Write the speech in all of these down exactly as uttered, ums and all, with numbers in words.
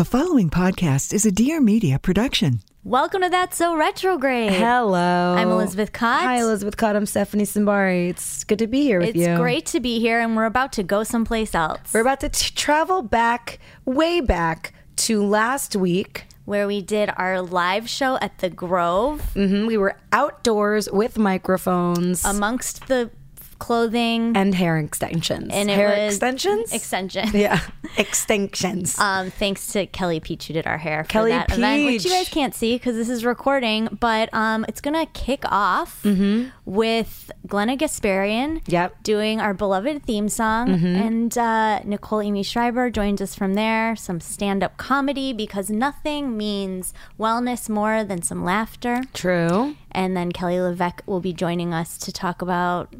The following podcast is a Dear Media production. Welcome to That's So Retrograde. Hello. I'm Elizabeth Cott. Hi, Elizabeth Cott. I'm Stephanie Simbari. It's good to be here with it's you. It's great to be here, and we're about to go someplace else. We're about to t- travel back, way back to last week, where we did our live show at the Grove. Mm-hmm. We were outdoors with microphones. Amongst the clothing and hair extensions and hair extensions extensions yeah extensions um thanks to Kelly Peach, who did our hair for Kelly that Peach. event, which you guys can't see because this is recording, but um it's gonna kick off mm-hmm. with G L N N A Gasparian yep doing our beloved theme song, mm-hmm. and uh Nicole Aimee Schreiber joined us from there, some stand-up comedy, because nothing means wellness more than some laughter. True. And then Kelly LeVeque will be joining us to talk about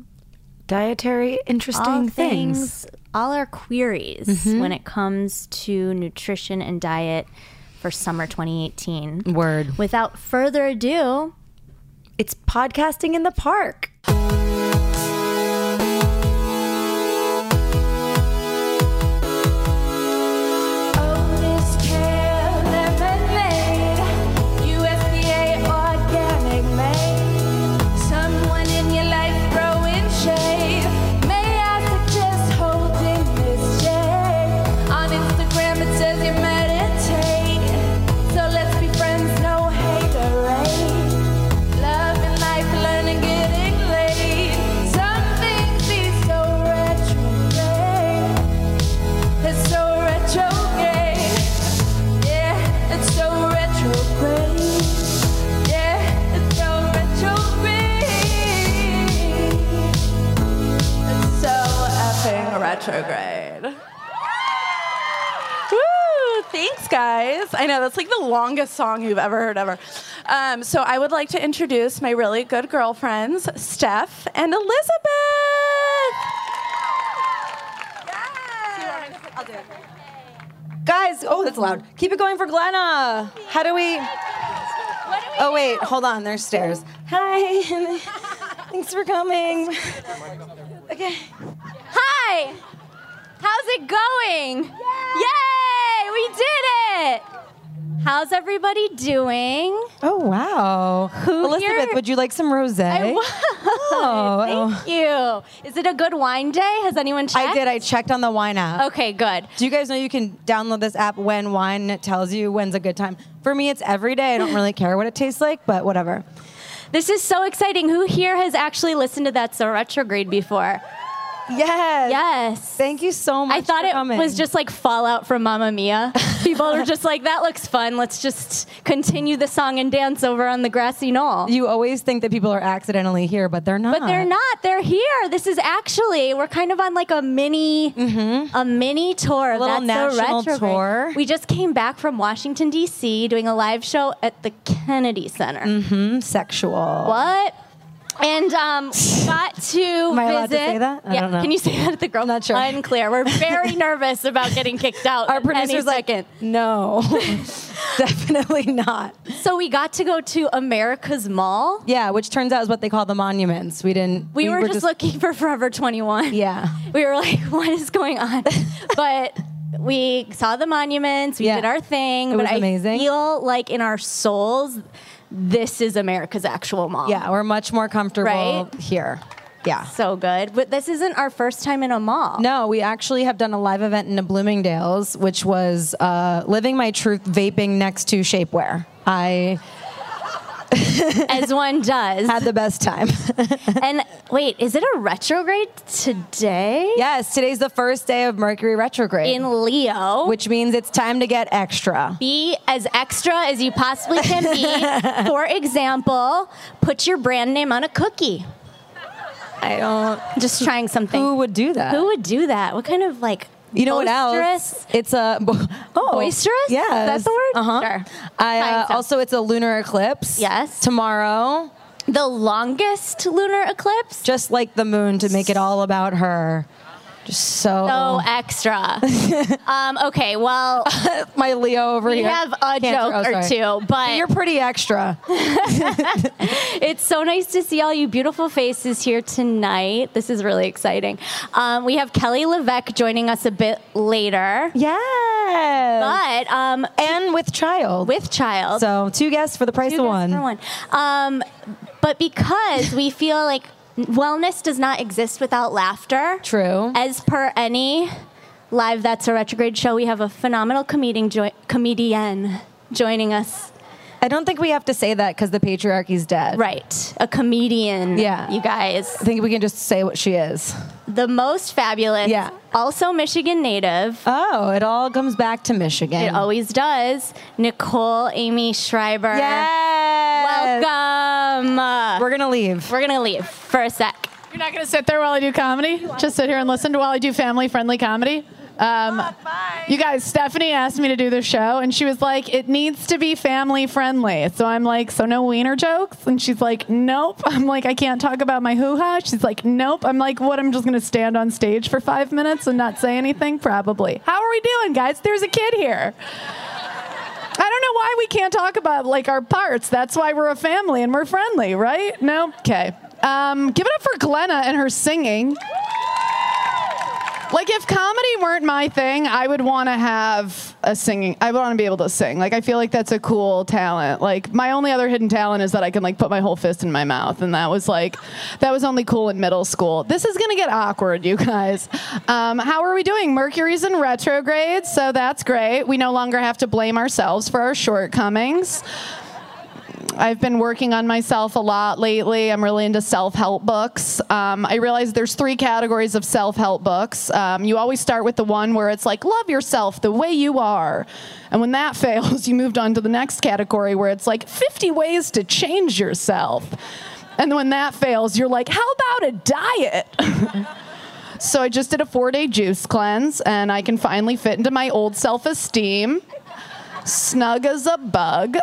dietary interesting all things, things all our queries mm-hmm. when it comes to nutrition and diet for summer twenty eighteen. Word. Without further ado, it's podcasting in the park. Retrograde. Woo! Thanks, guys. I know that's like the longest song you've ever heard ever. Um, so I would like to introduce my really good girlfriends, Steph and Elizabeth. Yes. I'll do it. Guys, oh, that's loud. Keep it going for G L N N A. How do we? Oh wait, hold on. There's stairs. Hi. Thanks for coming. Okay. Hi! How's it going? Yay! Yay! We did it! How's everybody doing? Oh, wow. Who Elizabeth, here? Would you like some rosé? I would. Oh. Thank you. Is it a good wine day? Has anyone checked? I did. I checked on the wine app. Okay, good. Do you guys know you can download this app when wine tells you when's a good time? For me, it's every day. I don't really care what it tastes like, but whatever. This is so exciting. Who here has actually listened to That's So Retrograde before? Yes. Yes. Thank you so much. I thought for it coming. was just like Fallout from Mamma Mia. People are just like, that looks fun. Let's just continue the song and dance over on the grassy knoll. You always think that people are accidentally here, but they're not. But they're not. They're here. This is actually, we're kind of on like a mini, mm-hmm. a mini tour. A little That's national so tour. We just came back from Washington, D C, doing a live show at the Kennedy Center. Mm-hmm. Sexual. What? And um, we got to Am I visit. allowed to say that? I yeah. don't know. Can you say that at the Grove? Not sure. Unclear. We're very nervous about getting kicked out. Our producer's like, second. no, definitely not. So we got to go to America's Mall. Yeah, which turns out is what they call the monuments. We didn't. We, we were, were just, just looking for Forever twenty-one. Yeah. We were like, what is going on? But we saw the monuments. We yeah. did our thing. It but was amazing. I feel like in our souls, this is America's actual mall. Yeah, we're much more comfortable right? here. Yeah. So good. But this isn't our first time in a mall. No, we actually have done a live event in a Bloomingdale's, which was uh, Living My Truth vaping next to shapewear. I... As one does. Had the best time. And wait, is it a retrograde today? Yes, today's the first day of Mercury retrograde. In Leo. Which means it's time to get extra. Be as extra as you possibly can be. For example, put your brand name on a cookie. I don't... Just trying something. Who would do that? Who would do that? What kind of like... You know what else? It's a bo- oh, boisterous. Yeah, that's the word. Uh-huh. Sure. I, uh, also, it's a lunar eclipse. Yes. Tomorrow, the longest lunar eclipse. Just like the moon, to make it all about her. So, so extra. um, okay, well. My Leo over we here. We have a Cancer. joke oh, or two, but. You're pretty extra. It's so nice to see all you beautiful faces here tonight. This is really exciting. Um, we have Kelly LeVeque joining us a bit later. Yes. But. Um, and with child. With child. So two guests for the price two of one. For one. Um, but because we feel like wellness does not exist without laughter. True. As per any live That's a Retrograde show, we have a phenomenal comedian, jo- comedian joining us. I don't think we have to say that because the patriarchy's dead. Right. A comedian, yeah. You guys. I think we can just say what she is. The most fabulous. Yeah. Also Michigan native. Oh, it all comes back to Michigan. It always does. Nicole Aimee Schreiber. Yes. Welcome. We're going to leave. We're going to leave for a sec. You're not going to sit there while I do comedy? Just sit here and listen to while I do family-friendly comedy? Um, oh, you guys, Stephanie asked me to do this show, and she was like, it needs to be family friendly. So I'm like, so no wiener jokes? And she's like, nope. I'm like, I can't talk about my hoo-ha. She's like, nope. I'm like, what, I'm just going to stand on stage for five minutes and not say anything? Probably. How are we doing, guys? There's a kid here. I don't know why we can't talk about, like, our parts. That's why we're a family and we're friendly, right? No? Okay. Um, give it up for G L N N A and her singing. Like, if comedy weren't my thing, I would want to have a singing. I would want to be able to sing. Like, I feel like that's a cool talent. Like, my only other hidden talent is that I can, like, put my whole fist in my mouth. And that was, like, that was only cool in middle school. This is going to get awkward, you guys. Um, how are we doing? Mercury's in retrograde, so that's great. We no longer have to blame ourselves for our shortcomings. I've been working on myself a lot lately. I'm really into self-help books. Um, I realize there's three categories of self-help books. Um, you always start with the one where it's like, love yourself the way you are. And when that fails, you moved on to the next category where it's like fifty ways to change yourself. And when that fails, you're like, how about a diet? So I just did a four-day juice cleanse, and I can finally fit into my old self-esteem. Snug as a bug.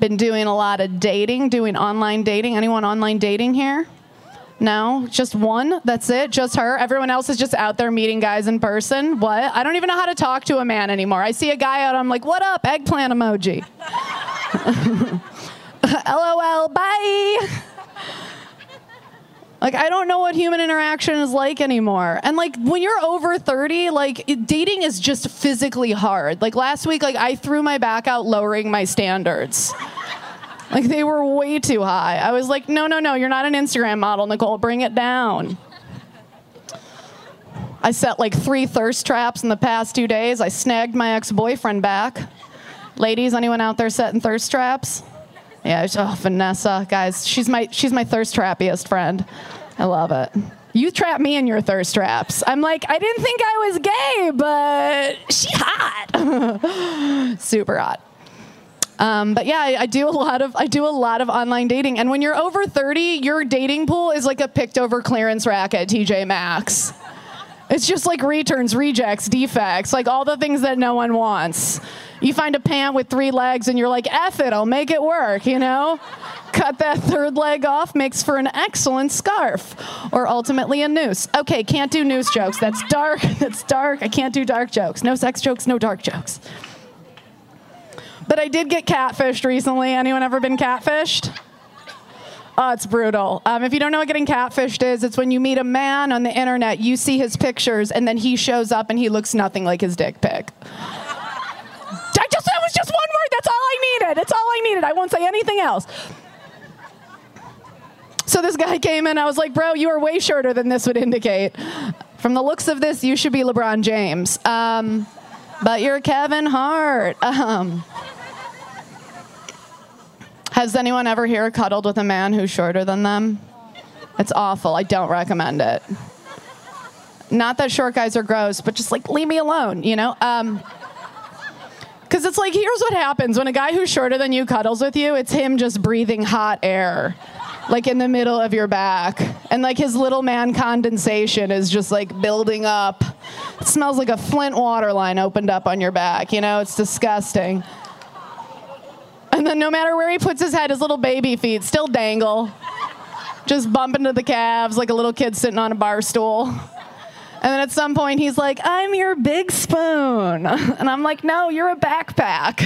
Been doing a lot of dating, doing online dating. Anyone online dating here? No? Just one? That's it? Just her? Everyone else is just out there meeting guys in person? What? I don't even know how to talk to a man anymore. I see a guy out, I'm like, what up? Eggplant emoji. LOL, bye. Like, I don't know what human interaction is like anymore. And, like, when you're over thirty, like, it, dating is just physically hard. Like, last week, like, I threw my back out lowering my standards. Like, they were way too high. I was like, no, no, no, you're not an Instagram model, Nicole. Bring it down. I set, like, three thirst traps in the past two days. I snagged my ex-boyfriend back. Ladies, anyone out there setting thirst traps? Yeah, oh, Vanessa, guys, she's my she's my thirst trappiest friend. I love it. You trap me in your thirst traps. I'm like, I didn't think I was gay, but she hot, super hot. Um, but yeah, I, I do a lot of I do a lot of online dating, and when you're over thirty, your dating pool is like a picked over clearance rack at T J Maxx. It's just like returns, rejects, defects, like all the things that no one wants. You find a pant with three legs and you're like, F it, I'll make it work, you know? Cut that third leg off, makes for an excellent scarf or ultimately a noose. Okay, can't do noose jokes. That's dark. That's dark. I can't do dark jokes. No sex jokes, no dark jokes. But I did get catfished recently. Anyone ever been catfished? Oh, it's brutal. Um, if you don't know what getting catfished is, it's when you meet a man on the internet, you see his pictures, and then he shows up and he looks nothing like his dick pic. I just, that was just one word. That's all I needed. It's all I needed. I won't say anything else. So this guy came in. I was like, bro, you are way shorter than this would indicate. From the looks of this, you should be LeBron James. Um, but you're Kevin Hart. Um... Has anyone ever here cuddled with a man who's shorter than them? It's awful. I don't recommend it. Not that short guys are gross, but just, like, leave me alone, you know? Um, because it's like, here's what happens. When a guy who's shorter than you cuddles with you, it's him just breathing hot air, like, in the middle of your back. And, like, his little man condensation is just, like, building up. It smells like a Flint water line opened up on your back, you know? It's disgusting. And then no matter where he puts his head, his little baby feet still dangle. just bumping to the calves like a little kid sitting on a bar stool. And then at some point, he's like, I'm your big spoon. And I'm like, no, you're a backpack.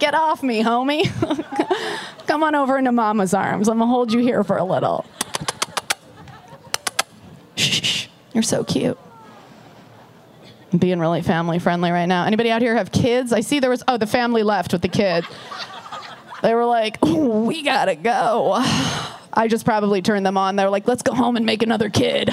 Get off me, homie. Come on over into mama's arms. I'm going to hold you here for a little. Shh, you're so cute. I'm being really family friendly right now. Anybody out here have kids? I see there was, oh, the family left with the kid. They were like, oh, we got to go. I just probably turned them on. They were like, let's go home and make another kid.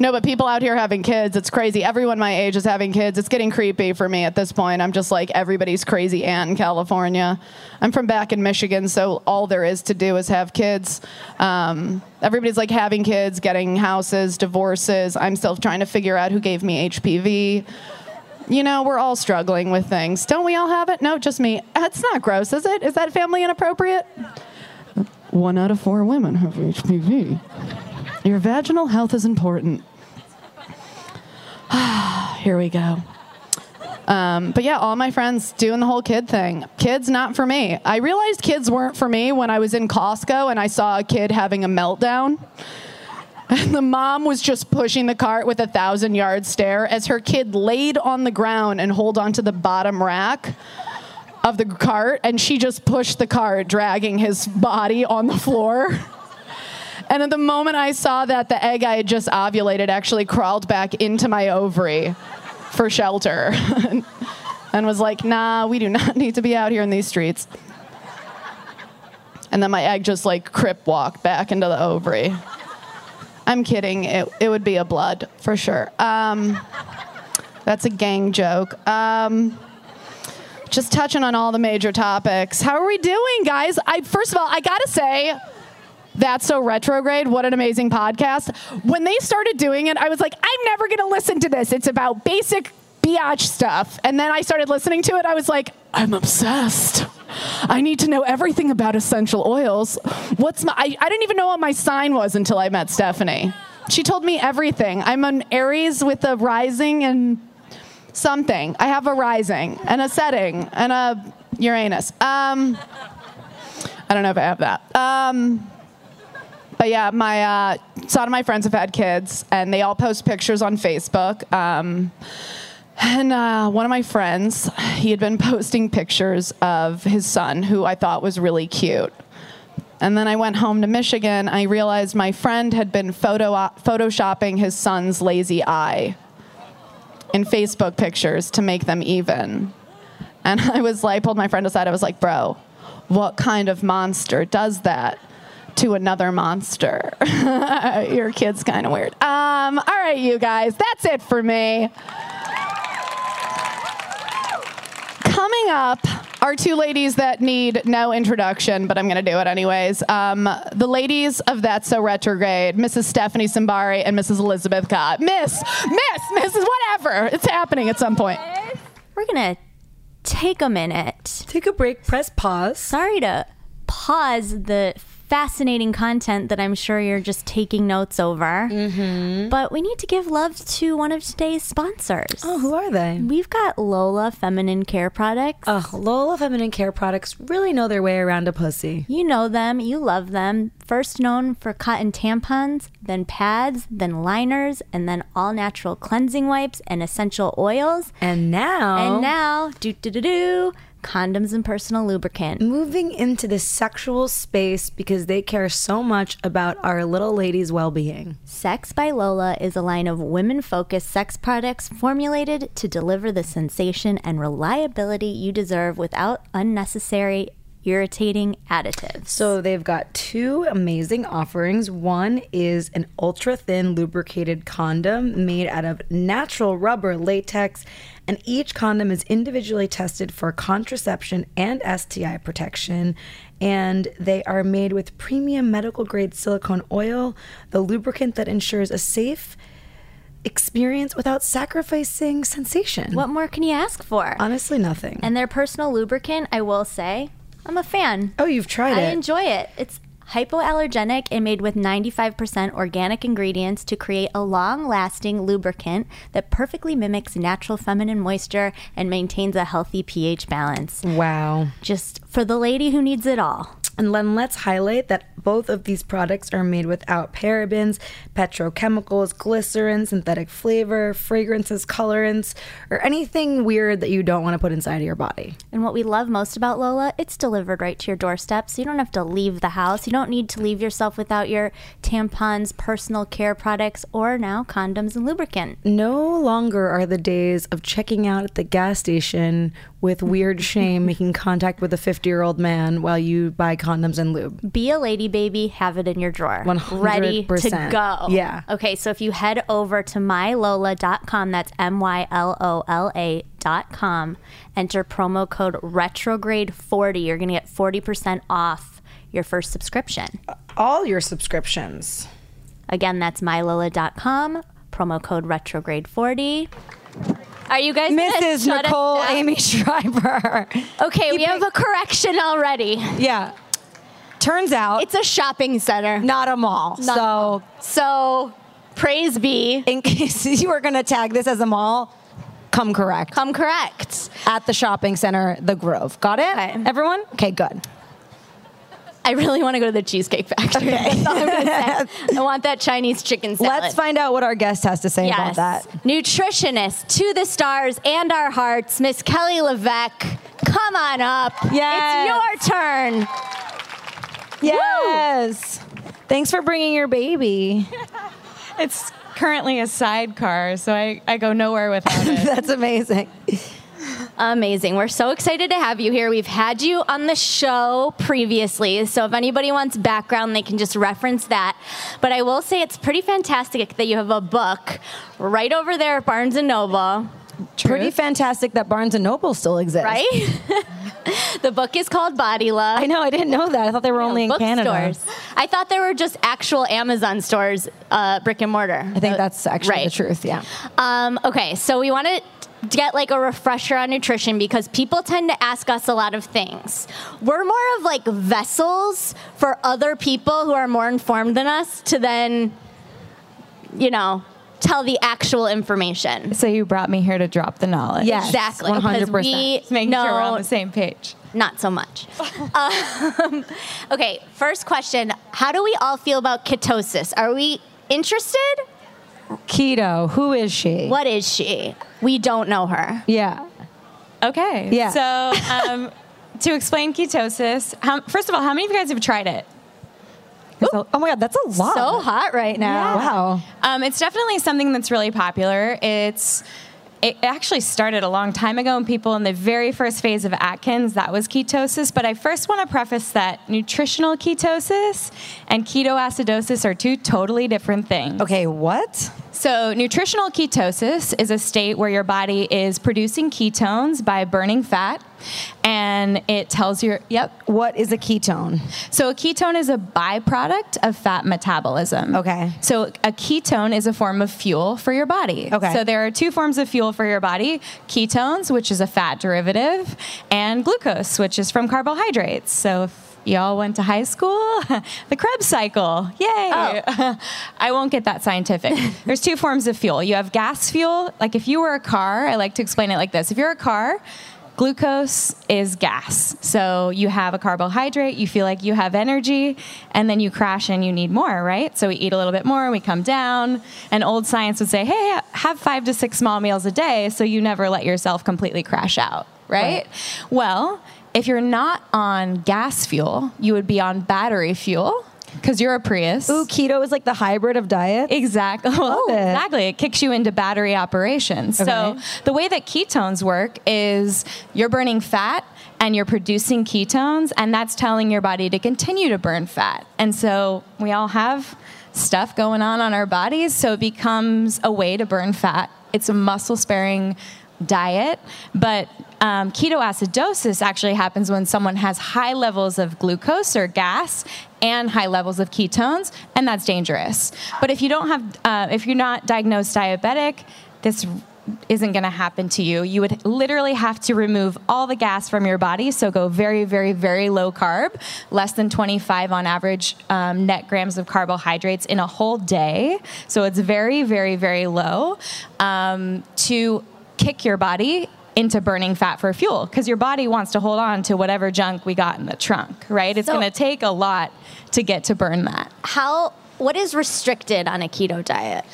No, but people out here having kids, it's crazy. Everyone my age is having kids. It's getting creepy for me at this point. I'm just like everybody's crazy aunt in California. I'm from back in Michigan, so all there is to do is have kids. Um, everybody's like having kids, getting houses, divorces. I'm still trying to figure out who gave me H P V. You know, we're all struggling with things. Don't we all have it? No, just me. That's not gross, is it? Is that family inappropriate? One out of four women have H P V. Your vaginal health is important. Here we go. Um, but yeah, all my friends doing the whole kid thing. Kids, not for me. I realized kids weren't for me when I was in Costco and I saw a kid having a meltdown. And the mom was just pushing the cart with a thousand-yard stare as her kid laid on the ground and held onto the bottom rack of the cart, and she just pushed the cart, dragging his body on the floor. And at the moment I saw that, the egg I had just ovulated actually crawled back into my ovary for shelter and was like, nah, we do not need to be out here in these streets. And then my egg just like crip walked back into the ovary. I'm kidding, it, it would be a blood, for sure. Um, that's a gang joke. Um, Just touching on all the major topics. How are we doing, guys? I first of all, I gotta say, That's So Retrograde, what an amazing podcast. When they started doing it, I was like, I'm never gonna listen to this. It's about basic biatch stuff. And then I started listening to it, I was like, I'm obsessed. I need to know everything about essential oils. What's my, I, I didn't even know what my sign was until I met Stephanie. She told me everything. I'm an Aries with a rising and something. I have a rising and a setting and a Uranus. Um, I don't know if I have that. Um, but yeah, my uh, a lot of my friends have had kids, and they all post pictures on Facebook. Um, and uh, one of my friends, he had been posting pictures of his son, who I thought was really cute. And then I went home to Michigan. I realized my friend had been photo photoshopping his son's lazy eye in Facebook pictures to make them even. And I was like, pulled my friend aside, I was like, bro, what kind of monster does that to another monster? Your kid's kind of weird. Um, all right, you guys, that's it for me. Coming up are two ladies that need no introduction, but I'm gonna do it anyways. Um, the ladies of That's So Retrograde, Missus Stephanie Simbari and Missus Elizabeth Cott. Miss, Miss, Missus Whatever. It's happening at some point. We're gonna take a minute. Take a break, press pause. Sorry to pause the fascinating content that I'm sure you're just taking notes over. Mm-hmm. But we need to give love to one of today's sponsors. Oh, who are they? We've got Lola Feminine Care Products. Oh, Lola Feminine Care Products really know their way around a pussy. You know them. You love them. First known for cotton tampons, then pads, then liners, and then all-natural cleansing wipes and essential oils. And now... And now... Do-do-do-do... condoms and personal lubricant. Moving into the sexual space because they care so much about our little ladies' well-being. Sex by Lola is a line of women-focused sex products formulated to deliver the sensation and reliability you deserve without unnecessary irritating additives. So they've got two amazing offerings. One is an ultra-thin lubricated condom made out of natural rubber latex, and each condom is individually tested for contraception and S T I protection, and they are made with premium medical-grade silicone oil, the lubricant that ensures a safe experience without sacrificing sensation. What more can you ask for? Honestly, nothing. And their personal lubricant, I will say, I'm a fan. Oh, you've tried it. I enjoy it. It's hypoallergenic and made with ninety-five percent organic ingredients to create a long-lasting lubricant that perfectly mimics natural feminine moisture and maintains a healthy pH balance. Wow. Just for the lady who needs it all. And then let's highlight that both of these products are made without parabens, petrochemicals, glycerin, synthetic flavor, fragrances, colorants, or anything weird that you don't want to put inside of your body. And what we love most about Lola, it's delivered right to your doorstep, so you don't have to leave the house. You don't need to leave yourself without your tampons, personal care products, or now condoms and lubricant. No longer are the days of checking out at the gas station with weird shame, making contact with a fifty-year-old man while you buy condoms and lube. Be a lady, baby. Have it in your drawer. one hundred percent. Ready to go. Yeah. Okay, so if you head over to my lola dot com, that's M Y L O L A dot com, enter promo code retrograde forty, you're going to get forty percent off your first subscription. All your subscriptions. Again, that's my lola dot com, promo code retrograde forty. Are you guys Missus Nicole Aimee Schreiber. Okay, you we pick- have a correction already. Yeah. Turns out it's a shopping center, not a mall. Not so, mall. So praise be. In case you were going to tag this as a mall, come correct. Come correct. At the shopping center, The Grove. Got it? Okay. Everyone? Okay, good. I really want to go to the Cheesecake Factory. Okay. That's all I'm gonna say. I want that Chinese chicken salad. Let's find out what our guest has to say yes. about that. Nutritionist to the stars and our hearts, Miss Kelly LeVeque. Come on up. Yes. It's your turn. Yes. Woo. Thanks for bringing your baby. It's currently a sidecar, so I, I go nowhere without it. That's amazing. Amazing. We're so excited to have you here. We've had you on the show previously, so if anybody wants background, they can just reference that. But I will say it's pretty fantastic that you have a book right over there at Barnes and Noble. Truth. Pretty fantastic that Barnes and Noble still exists. Right? The book is called Body Love. I know. I didn't know that. I thought they were yeah, only in Canada. Stores. I thought there were just actual Amazon stores, uh, brick and mortar. I think that's actually right. the truth. Yeah. Um, okay. So we want to get like a refresher on nutrition because people tend to ask us a lot of things. We're more of like vessels for other people who are more informed than us to then, you know, tell the actual information. So you brought me here to drop the knowledge. Yes, exactly. one hundred percent. We Making know sure we're on the same page. Not so much. um, okay, first question. How do we all feel about ketosis? Are we interested? Keto. Who is she? What is she? We don't know her. Yeah. Okay. Yeah. So um, to explain ketosis, how, first of all, how many of you guys have tried it? Ooh. Oh my God, that's a lot. So hot right now. Yeah. Wow. Um, it's definitely something that's really popular. It's It actually started a long time ago in people in the very first phase of Atkins, that was ketosis. But I first want to preface that nutritional ketosis and ketoacidosis are two totally different things. Okay, what? So nutritional ketosis is a state where your body is producing ketones by burning fat, and it tells your... Yep. What is a ketone? So a ketone is a byproduct of fat metabolism. Okay. So a ketone is a form of fuel for your body. Okay. So there are two forms of fuel for your body, ketones, which is a fat derivative, and glucose, which is from carbohydrates. So if y'all went to high school, the Krebs cycle, yay. Oh. I won't get that scientific. There's two forms of fuel. You have gas fuel. Like if you were a car, I like to explain it like this. If you're a car, glucose is gas. So you have a carbohydrate, you feel like you have energy, and then you crash and you need more, right? So we eat a little bit more, we come down, and old science would say, hey, have five to six small meals a day so you never let yourself completely crash out, right? Right. Well, if you're not on gas fuel, you would be on battery fuel, because you're a Prius. Ooh, keto is like the hybrid of diet. Exactly. Well, it. Exactly. It kicks you into battery operations. Okay. So the way that ketones work is you're burning fat and you're producing ketones, and that's telling your body to continue to burn fat. And so we all have stuff going on on our bodies, so it becomes a way to burn fat. It's a muscle-sparing diet, but um, ketoacidosis actually happens when someone has high levels of glucose or gas and high levels of ketones, and that's dangerous. But if you don't have, uh, if you're not diagnosed diabetic, this isn't going to happen to you. You would literally have to remove all the gas from your body, so go very, very, very low carb, less than twenty-five on average um, net grams of carbohydrates in a whole day. So it's very, very, very low um, to kick your body into burning fat for fuel, because your body wants to hold on to whatever junk we got in the trunk, right? It's so, going to take a lot to get to burn that. How, what is restricted on a keto diet?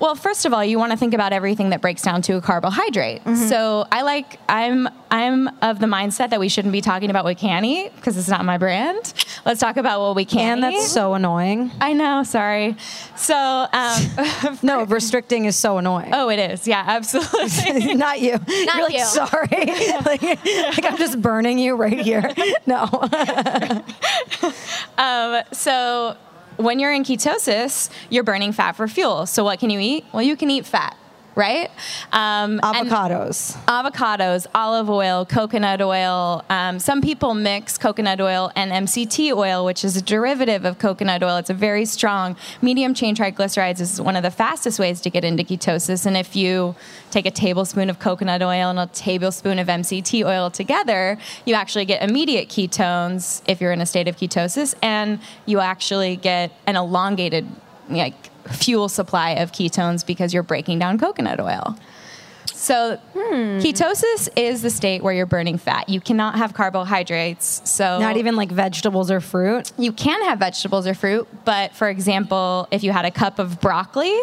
Well, first of all, you want to think about everything that breaks down to a carbohydrate. Mm-hmm. So I like, I'm, I'm of the mindset that we shouldn't be talking about what we can eat, because it's not my brand. Let's talk about what we can eat. And that's so annoying. I know. Sorry. So, um, no, restricting is so annoying. Oh, it is. Yeah, absolutely. Not you. Not You're like, you. Sorry. like, like I'm just burning you right here. No. um, so, when you're in ketosis, you're burning fat for fuel. So what can you eat? Well, you can eat fat, right? Um, avocados. Avocados, olive oil, coconut oil. Um, some people mix coconut oil and M C T oil, which is a derivative of coconut oil. It's a very strong medium chain triglycerides. Is one of the fastest ways to get into ketosis. And if you take a tablespoon of coconut oil and a tablespoon of M C T oil together, you actually get immediate ketones if you're in a state of ketosis, and you actually get an elongated, like, fuel supply of ketones because you're breaking down coconut oil. So hmm. ketosis is the state where you're burning fat. You cannot have carbohydrates. So not even like vegetables or fruit? You can have vegetables or fruit, but for example, if you had a cup of broccoli,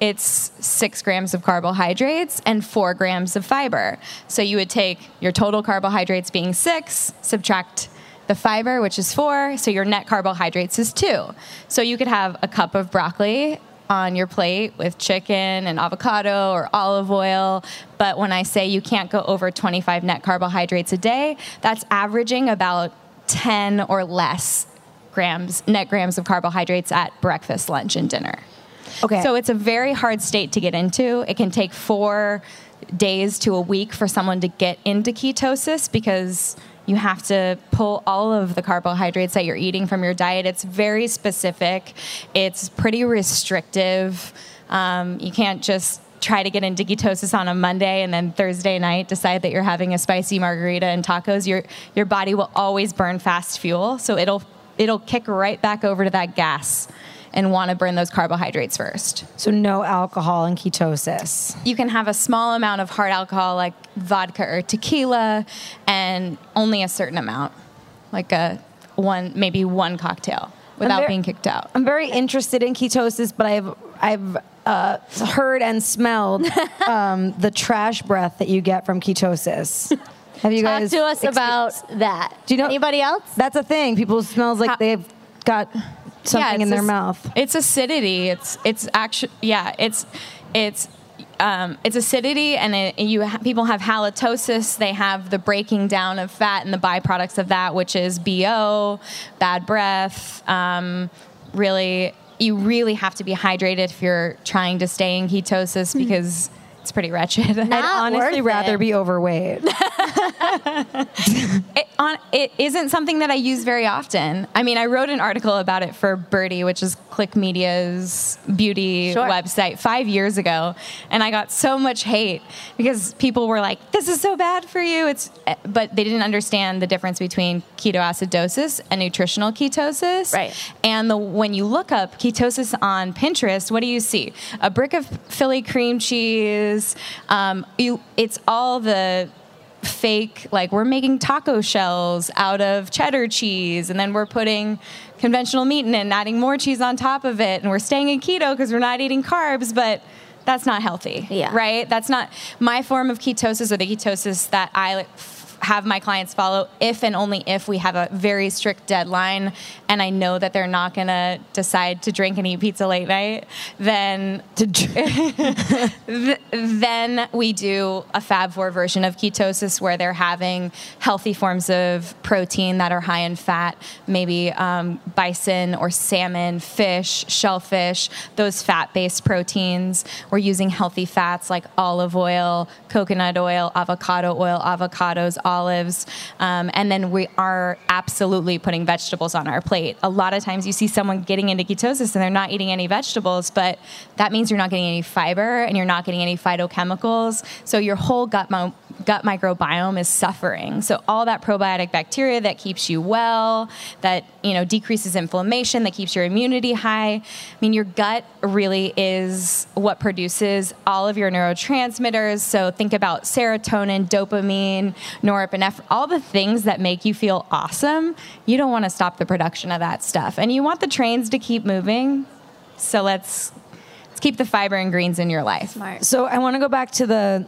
it's six grams of carbohydrates and four grams of fiber. So you would take your total carbohydrates being six, subtract the fiber, which is four, so your net carbohydrates is two. So you could have a cup of broccoli on your plate with chicken and avocado or olive oil, but when I say you can't go over twenty-five net carbohydrates a day, that's averaging about ten or less grams, net grams of carbohydrates at breakfast, lunch, and dinner. Okay. So it's a very hard state to get into. It can take four days to a week for someone to get into ketosis because you have to pull all of the carbohydrates that you're eating from your diet. It's very specific. It's pretty restrictive. Um, you can't just try to get into ketosis on a Monday and then Thursday night decide that you're having a spicy margarita and tacos. Your your body will always burn fast fuel, so it'll it'll kick right back over to that gas and want to burn those carbohydrates first. So no alcohol in ketosis. You can have a small amount of hard alcohol like vodka or tequila, and only a certain amount, like a one, maybe one cocktail without very, being kicked out. I'm very interested in ketosis, but I've, I've uh, heard and smelled um, the trash breath that you get from ketosis. Have you Talk guys to us experienced? About that. Do you know anybody else? That's a thing. People smells like How? They've got something yeah, in their a, mouth. It's acidity. It's it's actually yeah. It's it's um, it's acidity, and it, you ha- people have halitosis. They have the breaking down of fat and the byproducts of that, which is B O, bad breath. Um, really, you really have to be hydrated if you're trying to stay in ketosis because. Mm-hmm. It's pretty wretched. Not I'd honestly rather it. be overweight. it, on, it isn't something that I use very often. I mean, I wrote an article about it for Birdie, which is Click Media's beauty sure. website five years ago. And I got so much hate because people were like, this is so bad for you. It's, but they didn't understand the difference between ketoacidosis and nutritional ketosis. Right. And the, when you look up ketosis on Pinterest, what do you see? A brick of Philly cream cheese. Um, you, it's all the fake, like we're making taco shells out of cheddar cheese, and then we're putting conventional meat in it and adding more cheese on top of it, and we're staying in keto because we're not eating carbs, but that's not healthy, yeah. right? That's not my form of ketosis or the ketosis that I f- have my clients follow if and only if we have a very strict deadline and I know that they're not going to decide to drink and eat pizza late night, then to dr- th- then we do a Fab Four version of ketosis where they're having healthy forms of protein that are high in fat, maybe um, bison or salmon, fish, shellfish, those fat-based proteins. We're using healthy fats like olive oil, coconut oil, avocado oil, avocados, olives, um, and then we are absolutely putting vegetables on our plate. A lot of times you see someone getting into ketosis and they're not eating any vegetables, but that means you're not getting any fiber and you're not getting any phytochemicals. So your whole gut mo- gut microbiome is suffering. So all that probiotic bacteria that keeps you well, that, you know, decreases inflammation, that keeps your immunity high. I mean, your gut really is what produces all of your neurotransmitters. So think about serotonin, dopamine, norepinephrine, all the things that make you feel awesome. You don't want to stop the production of that stuff. And you want the trains to keep moving. So let's let's keep the fiber and greens in your life. Smart. So I want to go back to the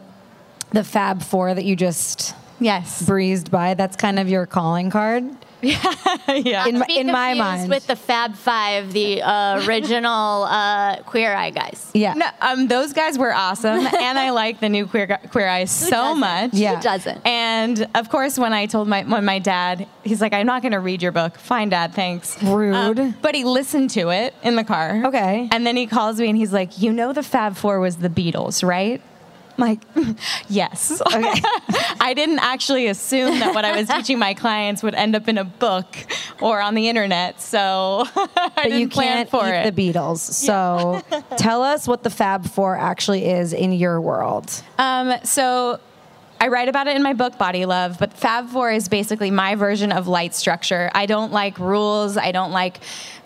the Fab Four that you just yes breezed by. That's kind of your calling card. Yeah, yeah. In, in my mind, with the Fab Five, the uh, original uh, Queer Eye guys. Yeah, no, um, those guys were awesome, and I like the new Queer Queer Eye so much. Yeah, who doesn't? And of course, when I told my when my dad, he's like, "I'm not going to read your book." Fine, Dad, thanks. Rude. Um, but he listened to it in the car. Okay. And then he calls me and he's like, "You know, the Fab Four was the Beatles, right?" I'm like, yes. Okay. I didn't actually assume that what I was teaching my clients would end up in a book or on the internet, so I but didn't you plan can't for eat it. The Beatles. So yeah. Tell us what the Fab Four actually is in your world. Um, so I write about it in my book, Body Love, but Fab Four is basically my version of light structure. I don't like rules. I don't like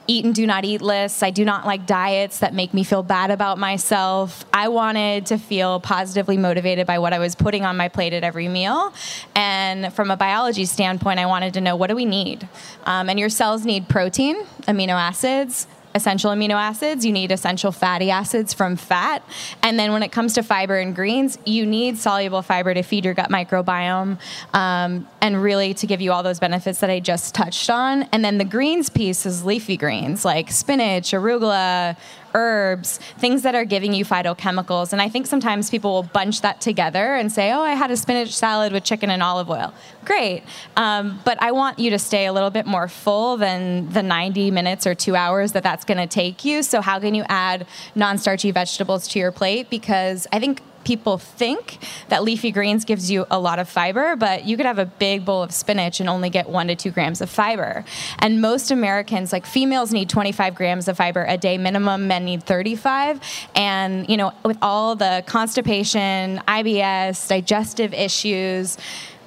eat and do not eat lists. I do not like diets that make me feel bad about myself. I wanted to feel positively motivated by what I was putting on my plate at every meal. And from a biology standpoint, I wanted to know, what do we need? Um, and your cells need protein, amino acids, essential amino acids. You need essential fatty acids from fat. And then when it comes to fiber and greens, you need soluble fiber to feed your gut microbiome, um, and really to give you all those benefits that I just touched on. And then the greens piece is leafy greens like spinach, arugula, herbs, things that are giving you phytochemicals. And I think sometimes people will bunch that together and say, oh, I had a spinach salad with chicken and olive oil. Great. Um, but I want you to stay a little bit more full than the ninety minutes or two hours that that's going to take you. So how can you add non-starchy vegetables to your plate? Because I think people think that leafy greens gives you a lot of fiber, but you could have a big bowl of spinach and only get one to two grams of fiber. And most Americans, like females, need twenty-five grams of fiber a day minimum. Men need thirty-five. And, you know, with all the constipation, I B S, digestive issues,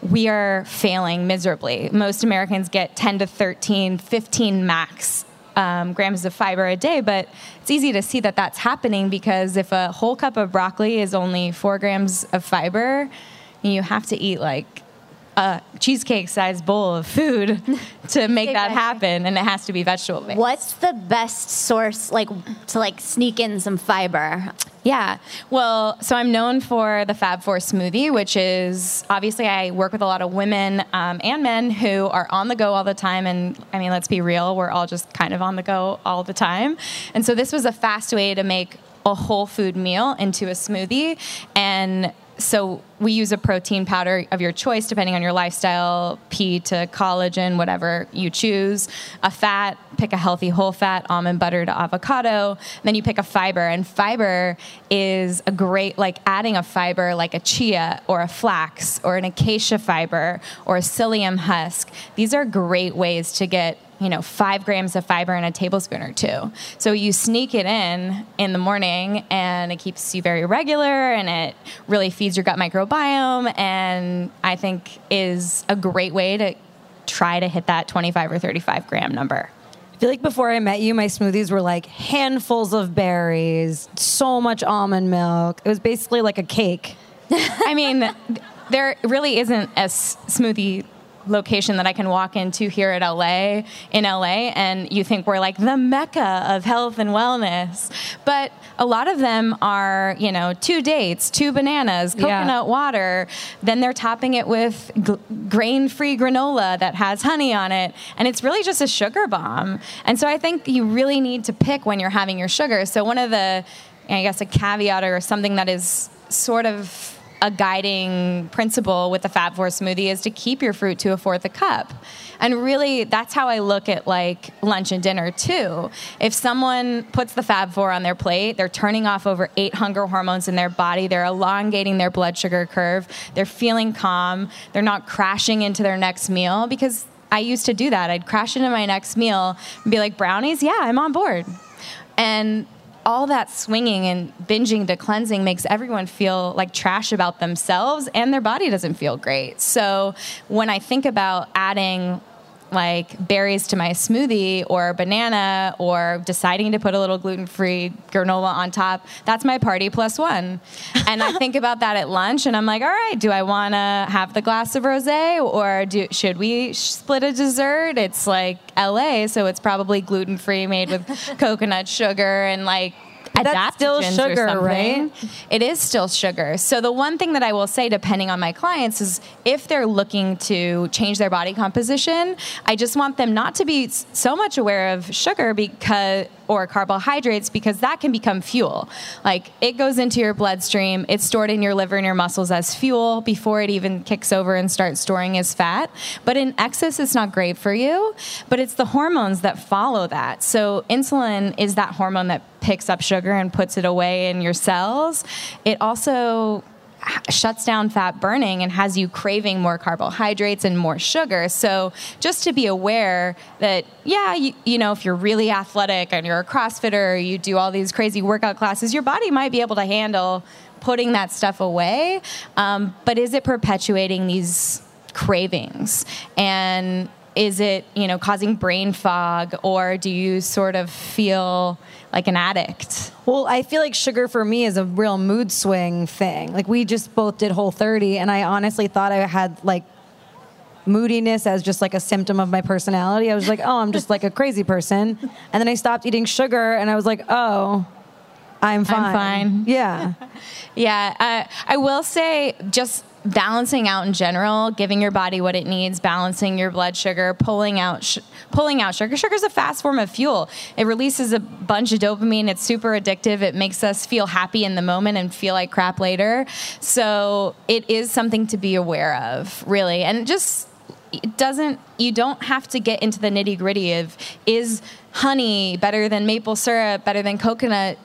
we are failing miserably. Most Americans get ten to thirteen, fifteen max Um, grams of fiber a day, but it's easy to see that that's happening because if a whole cup of broccoli is only four grams of fiber, you have to eat like a cheesecake-sized bowl of food to make that happen, and it has to be vegetable-based. What's the best source, like, to like sneak in some fiber? Yeah. Well, so I'm known for the Fab Four smoothie, which is obviously I work with a lot of women um, and men who are on the go all the time. And I mean, let's be real, we're all just kind of on the go all the time. And so this was a fast way to make a whole food meal into a smoothie. And so we use a protein powder of your choice, depending on your lifestyle, pea to collagen, whatever you choose. A fat, pick a healthy whole fat, almond butter to avocado. Then you pick a fiber, and fiber is a great, like adding a fiber like a chia or a flax or an acacia fiber or a psyllium husk. These are great ways to get, you know, five grams of fiber in a tablespoon or two. So you sneak it in in the morning and it keeps you very regular and it really feeds your gut microbiome, and I think is a great way to try to hit that twenty-five or thirty-five gram number. I feel like before I met you, my smoothies were like handfuls of berries, so much almond milk. It was basically like a cake. I mean, there really isn't a s- smoothie location that I can walk into here at L A, in L A, and you think we're like the mecca of health and wellness. But a lot of them are, you know, two dates, two bananas, coconut yeah. water. Then they're topping it with g- grain-free granola that has honey on it. And it's really just a sugar bomb. And so I think you really need to pick when you're having your sugar. So one of the, I guess, a caveat or something that is sort of a guiding principle with the Fab Four smoothie is to keep your fruit to a fourth a cup. And really, that's how I look at like lunch and dinner too. If someone puts the Fab Four on their plate, they're turning off over eight hunger hormones in their body, they're elongating their blood sugar curve, they're feeling calm, they're not crashing into their next meal, because I used to do that. I'd crash into my next meal and be like, brownies? Yeah, I'm on board. And all that swinging and binging to cleansing makes everyone feel like trash about themselves, and their body doesn't feel great. So when I think about adding like berries to my smoothie or a banana or deciding to put a little gluten-free granola on top, that's my party plus one. And I think about that at lunch and I'm like, all right, do I want to have the glass of rosé or do, should we split a dessert? It's like L A, so it's probably gluten-free made with coconut sugar and like, that's still sugar, right? It is still sugar. So the one thing that I will say, depending on my clients, is if they're looking to change their body composition, I just want them not to be so much aware of sugar because or carbohydrates, because that can become fuel. Like, it goes into your bloodstream, it's stored in your liver and your muscles as fuel before it even kicks over and starts storing as fat. But in excess, it's not great for you, but it's the hormones that follow that. So insulin is that hormone that picks up sugar and puts it away in your cells. It also shuts down fat burning and has you craving more carbohydrates and more sugar. So just to be aware that, yeah, you, you know, if you're really athletic and you're a CrossFitter, you do all these crazy workout classes, your body might be able to handle putting that stuff away. Um, but is it perpetuating these cravings? And is it, you know, causing brain fog, or do you sort of feel like an addict? Well, I feel like sugar for me is a real mood swing thing. Like, we just both did Whole thirty, and I honestly thought I had like moodiness as just like a symptom of my personality. I was like, oh, I'm just like a crazy person. And then I stopped eating sugar and I was like, oh, I'm fine. I'm fine. Yeah. yeah. Uh, I will say, just balancing out in general, giving your body what it needs, balancing your blood sugar, pulling out sh- pulling out sugar. Sugar is a fast form of fuel. It releases a bunch of dopamine. It's super addictive. It makes us feel happy in the moment and feel like crap later. So it is something to be aware of, really. And it just it doesn't, you don't have to get into the nitty gritty of, is honey better than maple syrup, better than coconut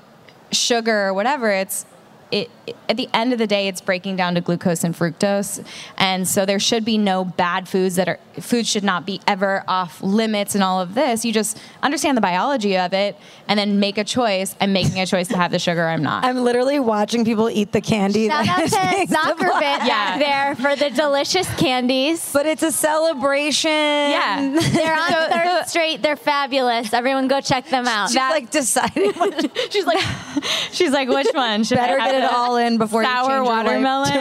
sugar, or whatever. It's, It, it, at the end of the day, it's breaking down to glucose and fructose. And so there should be no bad foods that are, foods should not be ever off limits and all of this. You just understand the biology of it and then make a choice. I'm making a choice to have the sugar. I'm not. I'm literally watching people eat the candy. Shout out to Zuckerberg yeah. there for the delicious candies. But it's a celebration. Yeah. They're on so, Third so, Street. They're fabulous. Everyone go check them out. She's that, like deciding. What, she's like, she's like, which one should better I have? Get it all in before you change your watermelon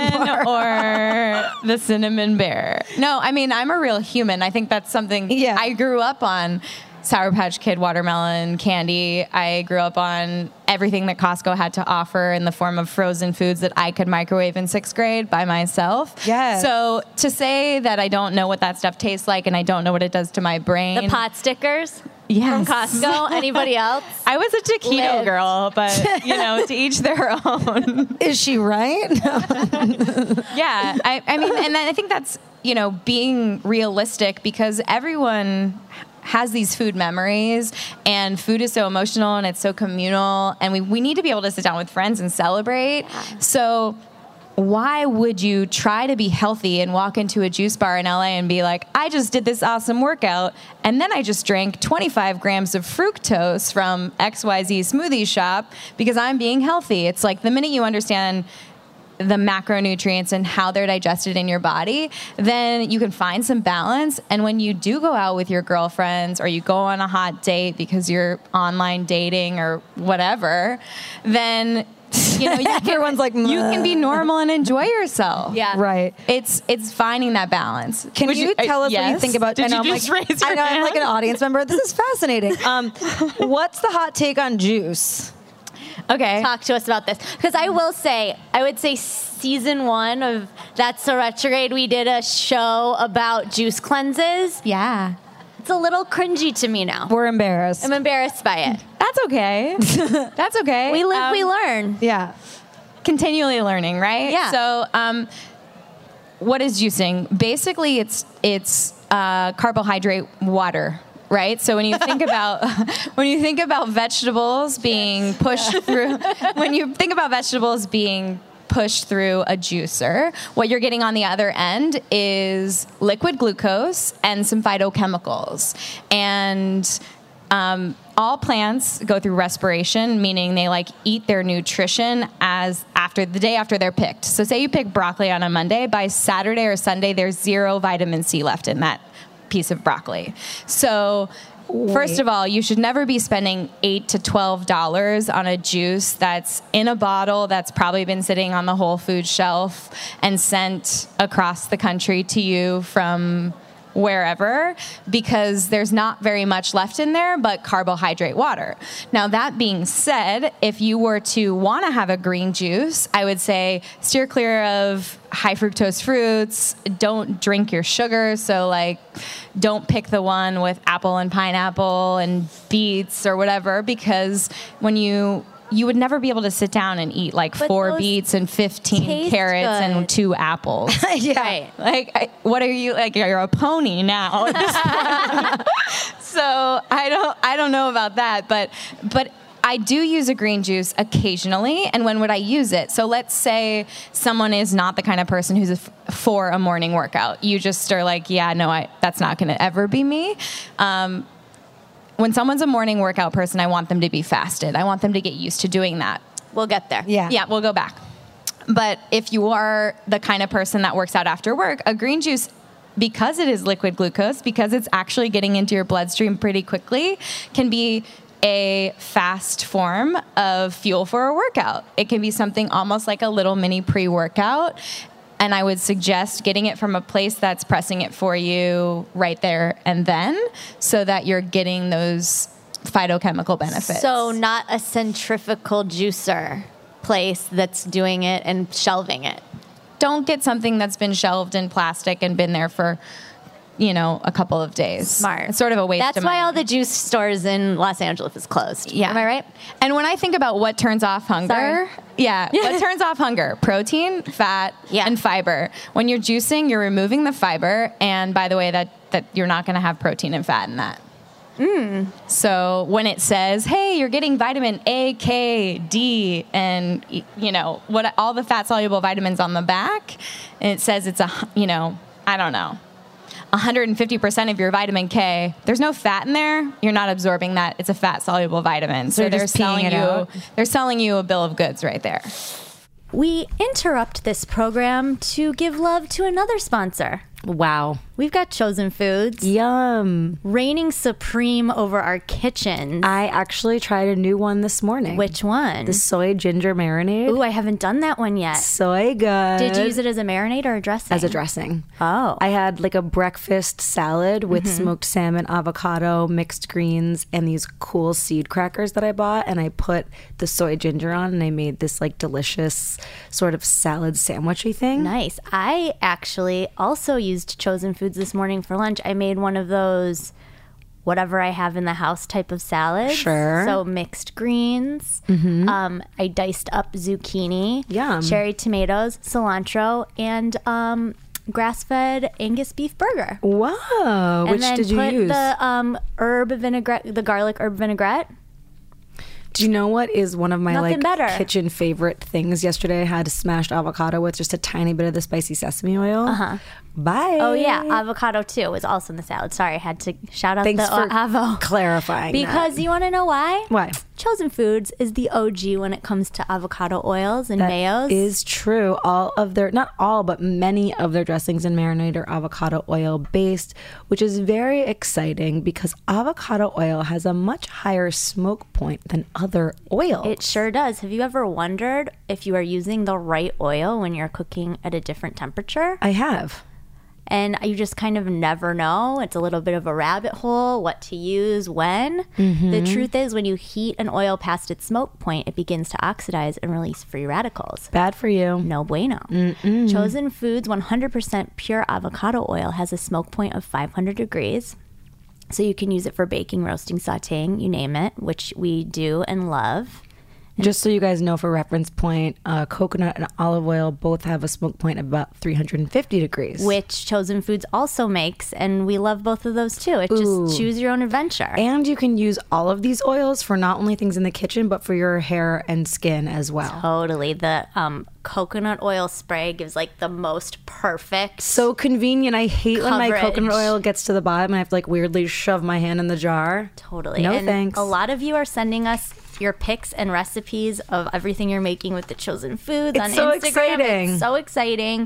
or the cinnamon bear. No, I mean, I'm a real human. I think that's something yeah. I grew up on. Sour Patch Kid watermelon candy. I grew up on everything that Costco had to offer in the form of frozen foods that I could microwave in sixth grade by myself. Yes. So to say that I don't know what that stuff tastes like and I don't know what it does to my brain. The pot stickers? Yes. From Costco. Anybody else? I was a taquito Lived. girl, but, you know, to each their own. Is she right? No. yeah. I, I mean, and I think that's, you know, being realistic, because everyone has these food memories, and food is so emotional and it's so communal, and we, we need to be able to sit down with friends and celebrate. Yeah. So why would you try to be healthy and walk into a juice bar in L A and be like, I just did this awesome workout, and then I just drank twenty-five grams of fructose from X Y Z smoothie shop because I'm being healthy? It's like, the minute you understand the macronutrients and how they're digested in your body, then you can find some balance. And when you do go out with your girlfriends, or you go on a hot date because you're online dating or whatever, then, you know, you can, everyone's like, Muh. you can be normal and enjoy yourself. Yeah, right. It's it's finding that balance. Can Would you, you tell us uh, yes. what you think about? Did and you I'm just like, raise your I know hand? I'm like an audience member. This is fascinating. Um, what's the hot take on juice? Okay. Talk to us about this. Because I will say, I would say season one of That's So Retrograde, we did a show about juice cleanses. Yeah. It's a little cringy to me now. We're embarrassed. I'm embarrassed by it. That's okay. That's okay. We live, um, we learn. Yeah. Continually learning, right? Yeah. So um, what is juicing? Basically, it's, it's uh, carbohydrate water. Right, so when you think about when you think about vegetables being pushed yeah. through, when you think about vegetables being pushed through a juicer, what you're getting on the other end is liquid glucose and some phytochemicals, and Um, all plants go through respiration, meaning they like eat their nutrition as after the day after they're picked. So say you pick broccoli on a Monday, by Saturday or Sunday, there's zero vitamin C left in that piece of broccoli. So first of all, you should never be spending eight to twelve dollars on a juice that's in a bottle that's probably been sitting on the Whole Foods shelf and sent across the country to you from wherever, because there's not very much left in there but carbohydrate water. Now, that being said, if you were to want to have a green juice, I would say steer clear of high fructose fruits. Don't drink your sugar. So like, don't pick the one with apple and pineapple and beets or whatever, because when you you would never be able to sit down and eat like but four beets and fifteen carrots good. and two apples. Yeah. Right. Like, I, what are you, like, you're a pony now. So I don't, I don't know about that, but, but I do use a green juice occasionally. And when would I use it? So let's say someone is not the kind of person who's a f- for a morning workout. You just are like, yeah, no, I, that's not going to ever be me. Um, When someone's a morning workout person, I want them to be fasted. I want them to get used to doing that. We'll get there. Yeah. Yeah, we'll go back. But if you are the kind of person that works out after work, a green juice, because it is liquid glucose, because it's actually getting into your bloodstream pretty quickly, can be a fast form of fuel for a workout. It can be something almost like a little mini pre-workout. And I would suggest getting it from a place that's pressing it for you right there and then, so that you're getting those phytochemical benefits. So not a centrifugal juicer place that's doing it and shelving it. Don't get something that's been shelved in plastic and been there for, you know, a couple of days. Smart. It's sort of a waste of money. That's why all the juice stores in Los Angeles is closed. Yeah. Am I right? And when I think about what turns off hunger, Sorry. yeah, what turns off hunger? Protein, fat, yeah. and fiber. When you're juicing, you're removing the fiber. And by the way, that, that you're not going to have protein and fat in that. Mm. So when it says, hey, you're getting vitamin A, K, D, and, you know, what all the fat-soluble vitamins on the back, and it says it's a, you know, I don't know, one hundred fifty percent of your vitamin K, there's no fat in there. You're not absorbing that. It's a fat-soluble vitamin. So they're, they're selling you out. They're selling you a bill of goods right there. We interrupt this program to give love to another sponsor. Wow. We've got Chosen Foods. Yum. Reigning supreme over our kitchens. I actually tried a new one this morning. Which one? The soy ginger marinade. Ooh, I haven't done that one yet. Soy good. Did you use it as a marinade or a dressing? As a dressing. Oh. I had like a breakfast salad with mm-hmm. smoked salmon, avocado, mixed greens, and these cool seed crackers that I bought. And I put the soy ginger on and I made this like delicious sort of salad sandwichy thing. Nice. I actually also used Chosen Foods this morning for lunch. I made one of those whatever I have in the house type of salad. Sure. So mixed greens. Mm-hmm. Um, I diced up zucchini, Yum. cherry tomatoes, cilantro, and um, grass-fed Angus beef burger. Wow. Which did you use? And then put the um, herb vinaigrette, the garlic herb vinaigrette. Do you know what is one of my Nothing like better. kitchen favorite things? Yesterday I had smashed avocado with just a tiny bit of the spicy sesame oil. Uh-huh. Bye. Oh yeah, avocado too was also in the salad. Sorry, I had to shout out Thanks the for avo. clarifying. Because that. You want to know why? Why? Chosen Foods is the O G when it comes to avocado oils and that mayos. That is true. All of their, not all, but many of their dressings and marinade are avocado oil based, which is very exciting because avocado oil has a much higher smoke point than other oils. It sure does. Have you ever wondered if you are using the right oil when you're cooking at a different temperature? I have. And you just kind of never know. It's a little bit of a rabbit hole, what to use, when. Mm-hmm. The truth is, when you heat an oil past its smoke point, it begins to oxidize and release free radicals. Bad for you. No bueno. Mm-mm. Chosen Foods one hundred percent pure avocado oil has a smoke point of five hundred degrees. So you can use it for baking, roasting, sauteing, you name it, which we do and love. Just so you guys know, for reference point, uh, coconut and olive oil both have a smoke point of about three hundred fifty degrees. Which Chosen Foods also makes, and we love both of those too. It's Ooh. Just choose your own adventure. And you can use all of these oils for not only things in the kitchen, but for your hair and skin as well. Totally. The um, coconut oil spray gives like the most perfect So convenient. I hate coverage. When my coconut oil gets to the bottom and I have to like weirdly shove my hand in the jar. Totally. No and thanks. A lot of you are sending us your picks and recipes of everything you're making with the Chosen Foods on Instagram. It's so exciting. It's so exciting.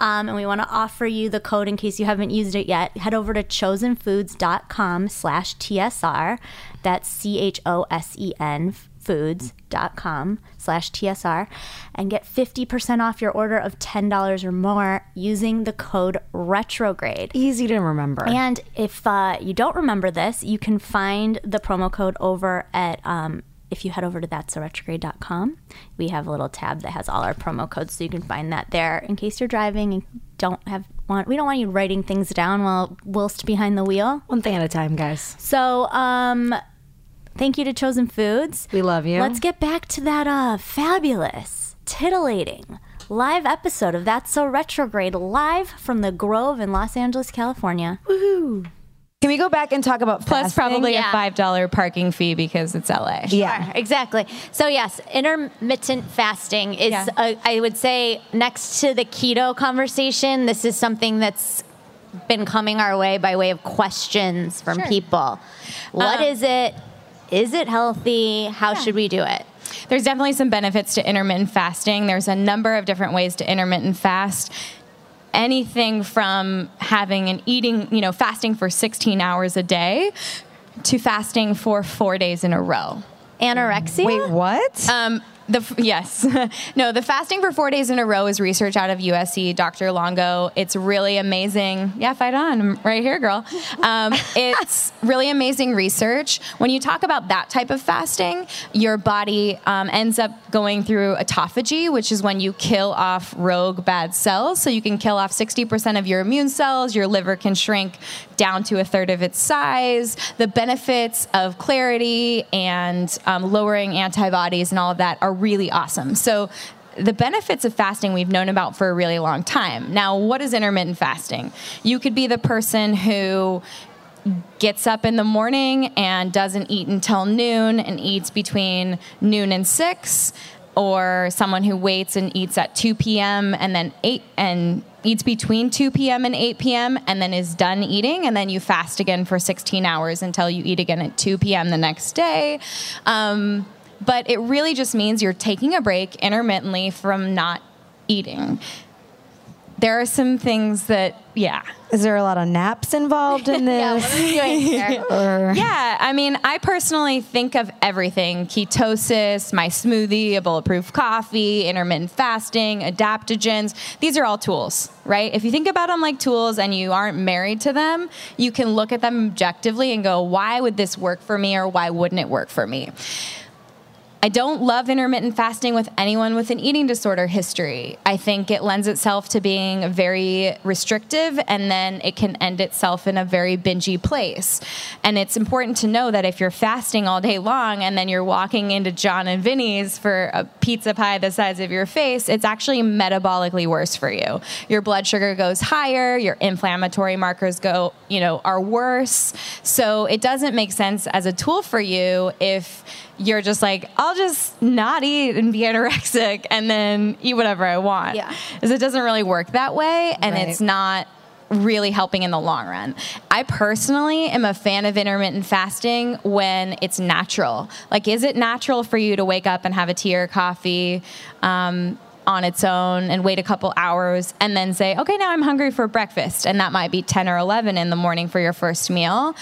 Um, and we want to offer you the code in case you haven't used it yet. Head over to chosenfoods.com slash TSR. That's C H O S E N foods.com slash TSR. And get fifty percent off your order of ten dollars or more using the code RETROGRADE. Easy to remember. And if uh, you don't remember this, you can find the promo code over at... Um, If you head over to that's so retrograde dot com, we have a little tab that has all our promo codes, so you can find that there in case you're driving and don't have want. We don't want you writing things down while whilst behind the wheel. One thing at a time, guys. So, um, thank you to Chosen Foods. We love you. Let's get back to that uh, fabulous, titillating live episode of That's So Retrograde, live from the Grove in Los Angeles, California. Woohoo! Can we go back and talk about plus fasting? Probably yeah. a five dollars parking fee because it's L A. Sure, yeah, exactly. So yes, intermittent fasting is, yeah. a, I would say, next to the keto conversation, this is something that's been coming our way by way of questions from sure. people. What um, is it? Is it healthy? How yeah. should we do it? There's definitely some benefits to intermittent fasting. There's a number of different ways to intermittent fast. Anything from having an eating, you know, fasting for sixteen hours a day to fasting for four days in a row. Anorexia? Wait, what? Um, the yes. No, the fasting for four days in a row is research out of U S C, Doctor Longo. It's really amazing. Yeah, fight on. I'm right here, girl. Um, it's really amazing research. When you talk about that type of fasting, your body um, ends up going through autophagy, which is when you kill off rogue bad cells. So you can kill off sixty percent of your immune cells. Your liver can shrink down to a third of its size. The benefits of clarity and um, lowering antibodies and all of that are really awesome. So the benefits of fasting we've known about for a really long time. Now, what is intermittent fasting? You could be the person who gets up in the morning and doesn't eat until noon and eats between noon and six, or someone who waits and eats at two p.m. and then eight and eats between two p.m. and eight p.m. and then is done eating, and then you fast again for sixteen hours until you eat again at two p.m. the next day. Um, But it really just means you're taking a break intermittently from not eating. There are some things that, yeah. Is there a lot of naps involved in this? Yeah, what are you doing here? Or... yeah, I mean, I personally think of everything. Ketosis, my smoothie, a bulletproof coffee, intermittent fasting, adaptogens. These are all tools, right? If you think about them like tools and you aren't married to them, you can look at them objectively and go, why would this work for me, or why wouldn't it work for me? I don't love intermittent fasting with anyone with an eating disorder history. I think it lends itself to being very restrictive, and then it can end itself in a very bingy place. And it's important to know that if you're fasting all day long and then you're walking into John and Vinny's for a pizza pie the size of your face, it's actually metabolically worse for you. Your blood sugar goes higher, your inflammatory markers go, you know, are worse. So it doesn't make sense as a tool for you if you're just like, I'll just not eat and be anorexic and then eat whatever I want. Yeah. Because it doesn't really work that way, and right. it's not really helping in the long run. I personally am a fan of intermittent fasting when it's natural. Like, is it natural for you to wake up and have a tea or coffee um, on its own and wait a couple hours and then say, okay, now I'm hungry for breakfast? And that might be ten or eleven in the morning for your first meal.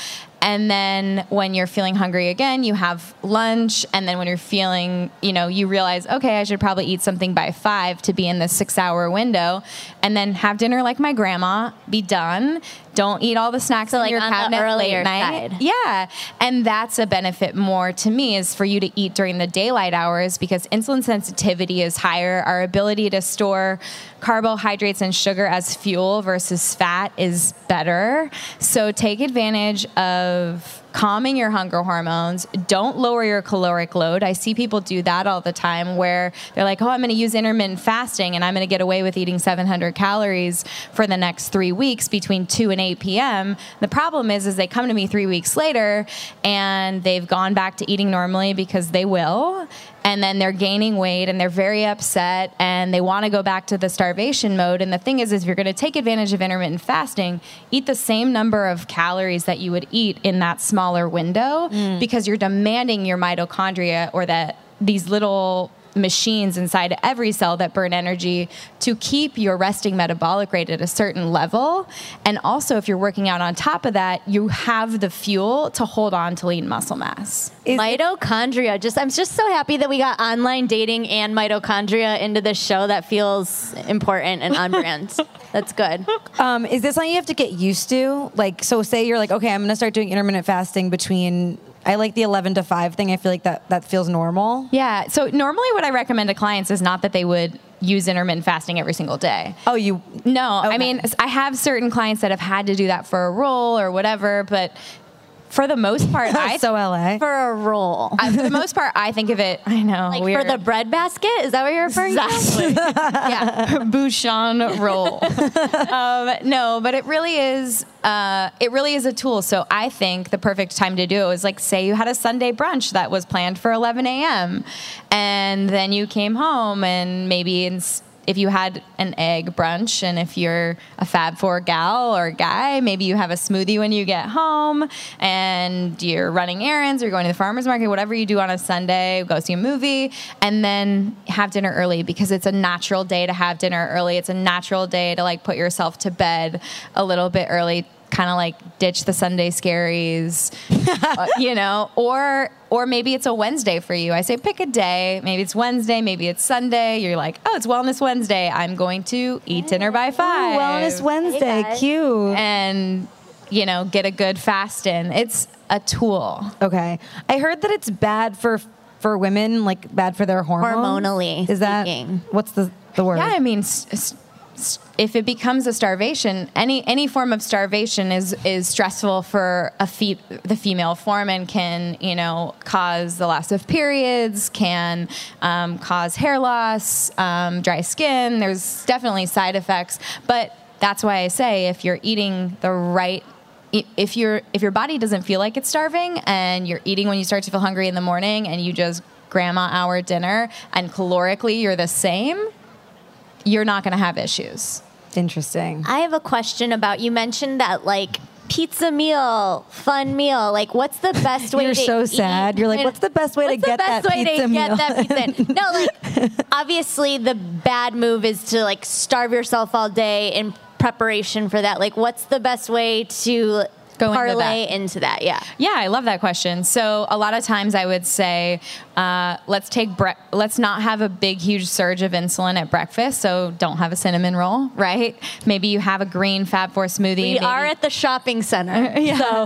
And then when you're feeling hungry again, you have lunch. And then when you're feeling, you know, you realize, okay, I should probably eat something by five to be in this six hour window, and then have dinner like my grandma, be done. Don't eat all the snacks so in like your on cabinet the earlier late night. Side. Yeah. And that's a benefit more to me, is for you to eat during the daylight hours, because insulin sensitivity is higher. Our ability to store carbohydrates and sugar as fuel versus fat is better. So take advantage of of calming your hunger hormones. Don't lower your caloric load. I see people do that all the time where they're like, oh, I'm going to use intermittent fasting and I'm going to get away with eating seven hundred calories for the next three weeks between two and eight p.m. The problem is, is they come to me three weeks later and they've gone back to eating normally because they will. And then they're gaining weight and they're very upset and they want to go back to the starvation mode. And the thing is, is if you're going to take advantage of intermittent fasting, eat the same number of calories that you would eat in that smaller window mm. because you're demanding your mitochondria, or that these little machines inside every cell that burn energy, to keep your resting metabolic rate at a certain level. And also, if you're working out on top of that, you have the fuel to hold on to lean muscle mass. Is mitochondria. Just, I'm just so happy that we got online dating and mitochondria into this show. That feels important and on brand. That's good. Um, is this something you have to get used to? Like, so say you're like, okay, I'm going to start doing intermittent fasting between... I like the eleven to five thing. I feel like that, that feels normal. Yeah. So normally what I recommend to clients is not that they would use intermittent fasting every single day. Oh, you... No. Okay. I mean, I have certain clients that have had to do that for a role or whatever, but... For the most part, I so L A for a roll. I, for the most part, I think of it. I know, like weird. For the bread basket. Is that what you're referring exactly. to? Exactly. Yeah, Bouchon roll. um, no, but it really is. Uh, it really is a tool. So I think the perfect time to do it was like, say you had a Sunday brunch that was planned for eleven a.m. and then you came home and maybe in. If you had an egg brunch, and if you're a Fab Four gal or guy, maybe you have a smoothie when you get home and you're running errands or going to the farmer's market, whatever you do on a Sunday, go see a movie, and then have dinner early because it's a natural day to have dinner early. It's a natural day to like put yourself to bed a little bit early, kind of like ditch the Sunday scaries, you know, or or maybe it's a Wednesday for you. I say pick a day. Maybe it's Wednesday. Maybe it's Sunday. You're like, oh, it's Wellness Wednesday. I'm going to eat dinner by five. Ooh, Wellness Wednesday. Hey, cute. And, you know, get a good fast in. It's a tool. Okay. I heard that it's bad for for women, like bad for their hormones. Hormonally. Is that, speaking. What's the, the word? Yeah, I mean... S- s- If it becomes a starvation, any any form of starvation is is stressful for a fe- the female form, and can, you know, cause the loss of periods, can um, cause hair loss, um, dry skin. There's definitely side effects, but that's why I say if you're eating the right. If you're if your body doesn't feel like it's starving, and you're eating when you start to feel hungry in the morning, and you just grandma hour dinner, and calorically you're the same, you're not going to have issues. Interesting. I have a question about, you mentioned that like pizza meal, fun meal, like what's the best way you're to so eat? You're so sad. You're like, what's the best way what's to get that pizza meal? What's the best way to get that pizza? No, like obviously the bad move is to like starve yourself all day in preparation for that. Like what's the best way to Go parlay into that. into that? Yeah. Yeah. I love that question. So a lot of times I would say, uh, let's take, bre- let's not have a big, huge surge of insulin at breakfast. So don't have a cinnamon roll, right? Maybe you have a green Fab Four smoothie. We maybe. are at the shopping center. Yeah. So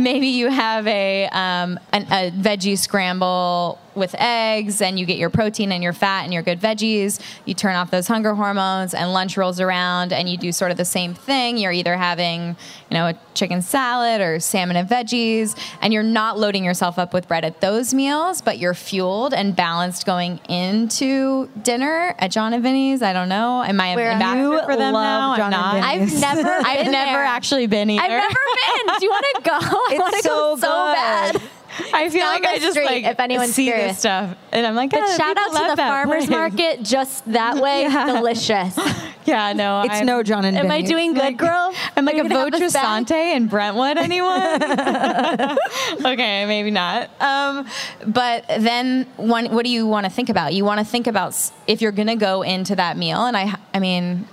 maybe you have a, um, an, a veggie scramble with eggs, and you get your protein and your fat and your good veggies. You turn off those hunger hormones, and lunch rolls around, and you do sort of the same thing. You're either having, you know, a chicken salad or salmon and veggies, and you're not loading yourself up with bread at those meals, but you're fueled and balanced going into dinner at John and Vinny's. I don't know. Am I an ambassador for them now? John I'm not. I've never. I've never actually been either. I've never been. Do you want to go? I want to so go so good. bad. I feel like I just street, like if see serious. this stuff, and I'm like, but oh, shout out to the farmer's place. market just that way. Yeah. Delicious. Yeah, no, it's I'm, no John and Am Vinny's. I doing good, girl? I'm like a Votrisante in Brentwood. Anyone? Okay, maybe not. Um, but then, one, what do you want to think about? You want to think about if you're gonna go into that meal, and I, I mean.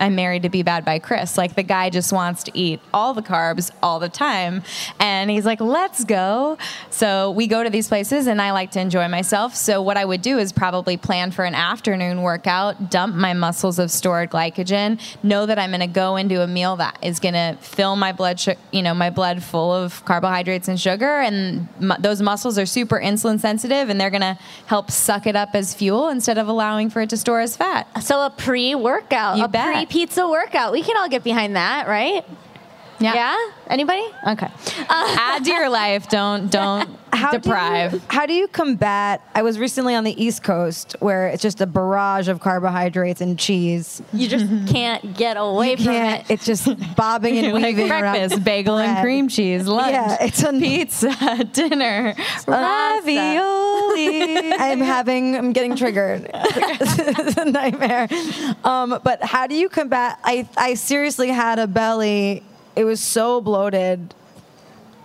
I'm married to Be Bad by Chris. Like the guy just wants to eat all the carbs all the time. And he's like, let's go. So we go to these places and I like to enjoy myself. So what I would do is probably plan for an afternoon workout, dump my muscles of stored glycogen, know that I'm going to go into a meal that is going to fill my blood, sh- you know, my blood full of carbohydrates and sugar. And m- those muscles are super insulin sensitive, and they're going to help suck it up as fuel instead of allowing for it to store as fat. So a pre-workout, you a bet. pre Pizza workout. We can all get behind that, right? Yeah. Yeah? Anybody? Okay. Uh, Add to your life. Don't don't how deprive. Do you, how do you combat? I was recently on the East Coast where it's just a barrage of carbohydrates and cheese. You just can't get away you from can't, it. It's just bobbing and like weaving breakfast, around. Bagel and cream cheese, lunch, yeah, it's a pizza, dinner, ravioli. I'm having. I'm getting triggered. It's a nightmare. Um, but how do you combat? I I seriously had a belly. It was so bloated.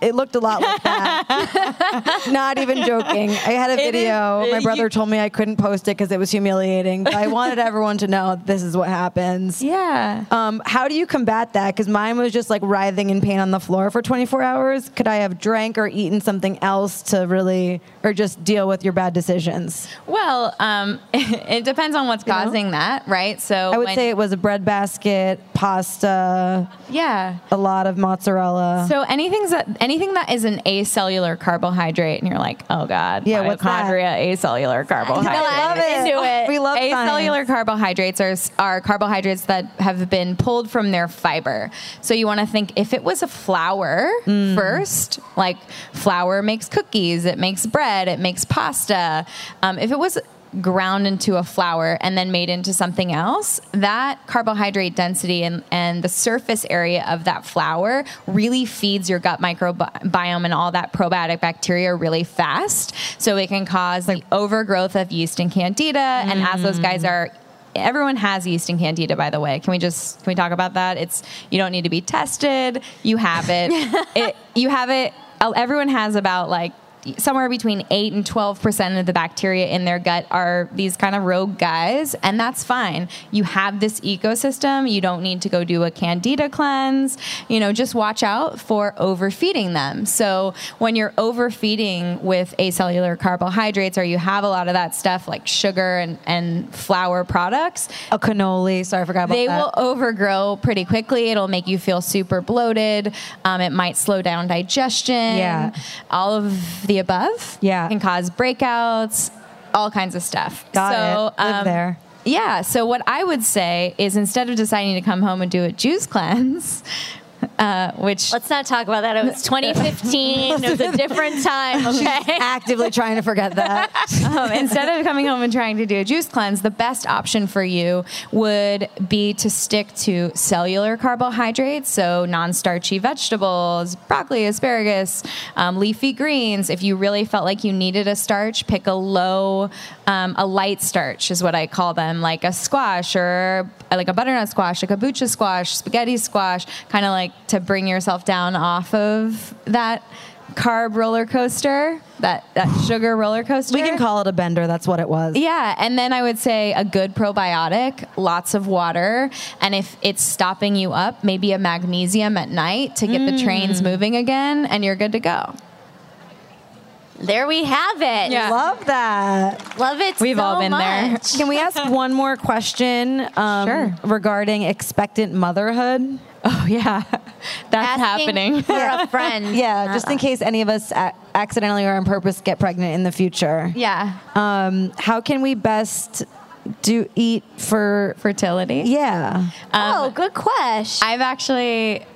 It looked a lot like that. Not even joking. I had a video. Is, My brother you, told me I couldn't post it because it was humiliating. But I wanted everyone to know this is what happens. Yeah. Um, how do you combat that? Because mine was just like writhing in pain on the floor for twenty-four hours. Could I have drank or eaten something else to really, or just deal with your bad decisions? Well, um, it depends on what's you causing know? that, right? So I would when, say it was a breadbasket, pasta. Yeah. A lot of mozzarella. So anything's that. Anything that is an acellular carbohydrate, and you're like, oh God, yeah, mitochondria, acellular carbohydrate. I love it. Into it. We love acellular science. Carbohydrates are, are carbohydrates that have been pulled from their fiber. So you want to think if it was a flour mm. first, like flour makes cookies, it makes bread, it makes pasta. Um, if it was ground into a flour and then made into something else, that carbohydrate density and, and the surface area of that flour really feeds your gut microbiome and all that probiotic bacteria really fast. So it can cause like overgrowth of yeast and candida. Mm. And as those guys are Everyone has yeast and candida, by the way. Can we just can we talk about that? It's you don't need to be tested. You have it. it you have it. Everyone has about like somewhere between eight and twelve percent of the bacteria in their gut are these kind of rogue guys. And that's fine. You have this ecosystem. You don't need to go do a candida cleanse, you know, just watch out for overfeeding them. So when you're overfeeding with acellular carbohydrates, or you have a lot of that stuff like sugar and, and flour products, a cannoli. Sorry, I forgot about they that. They will overgrow pretty quickly. It'll make you feel super bloated. Um, it might slow down digestion. Yeah. All of the above, yeah, can cause breakouts, all kinds of stuff. Got so, it. Live um, there. Yeah. So what I would say is instead of deciding to come home and do a juice cleanse, uh, which let's not talk about that. It was twenty fifteen. It was a different time. Okay? She's actively trying to forget that. um, instead of coming home and trying to do a juice cleanse, the best option for you would be to stick to cellular carbohydrates. So non-starchy vegetables, broccoli, asparagus, um, leafy greens. If you really felt like you needed a starch, pick a low, um, a light starch is what I call them, like a squash or like a butternut squash, a kombucha squash, spaghetti squash, kind of like to bring yourself down off of that carb roller coaster, that, that sugar roller coaster. We can call it a bender. That's what it was. Yeah. And then I would say a good probiotic, lots of water. And if it's stopping you up, maybe a magnesium at night to get mm. the trains moving again, and you're good to go. There we have it. Yeah. Love that. Love it. We've so all been much. there. Can we ask one more question um, sure. regarding expectant motherhood? Oh, yeah. That's Asking happening. For yeah. a friend. Yeah, just in case any of us a- accidentally or on purpose get pregnant in the future. Yeah. Um, how can we best do eat for fertility? Yeah. Um, oh, good question. I've actually...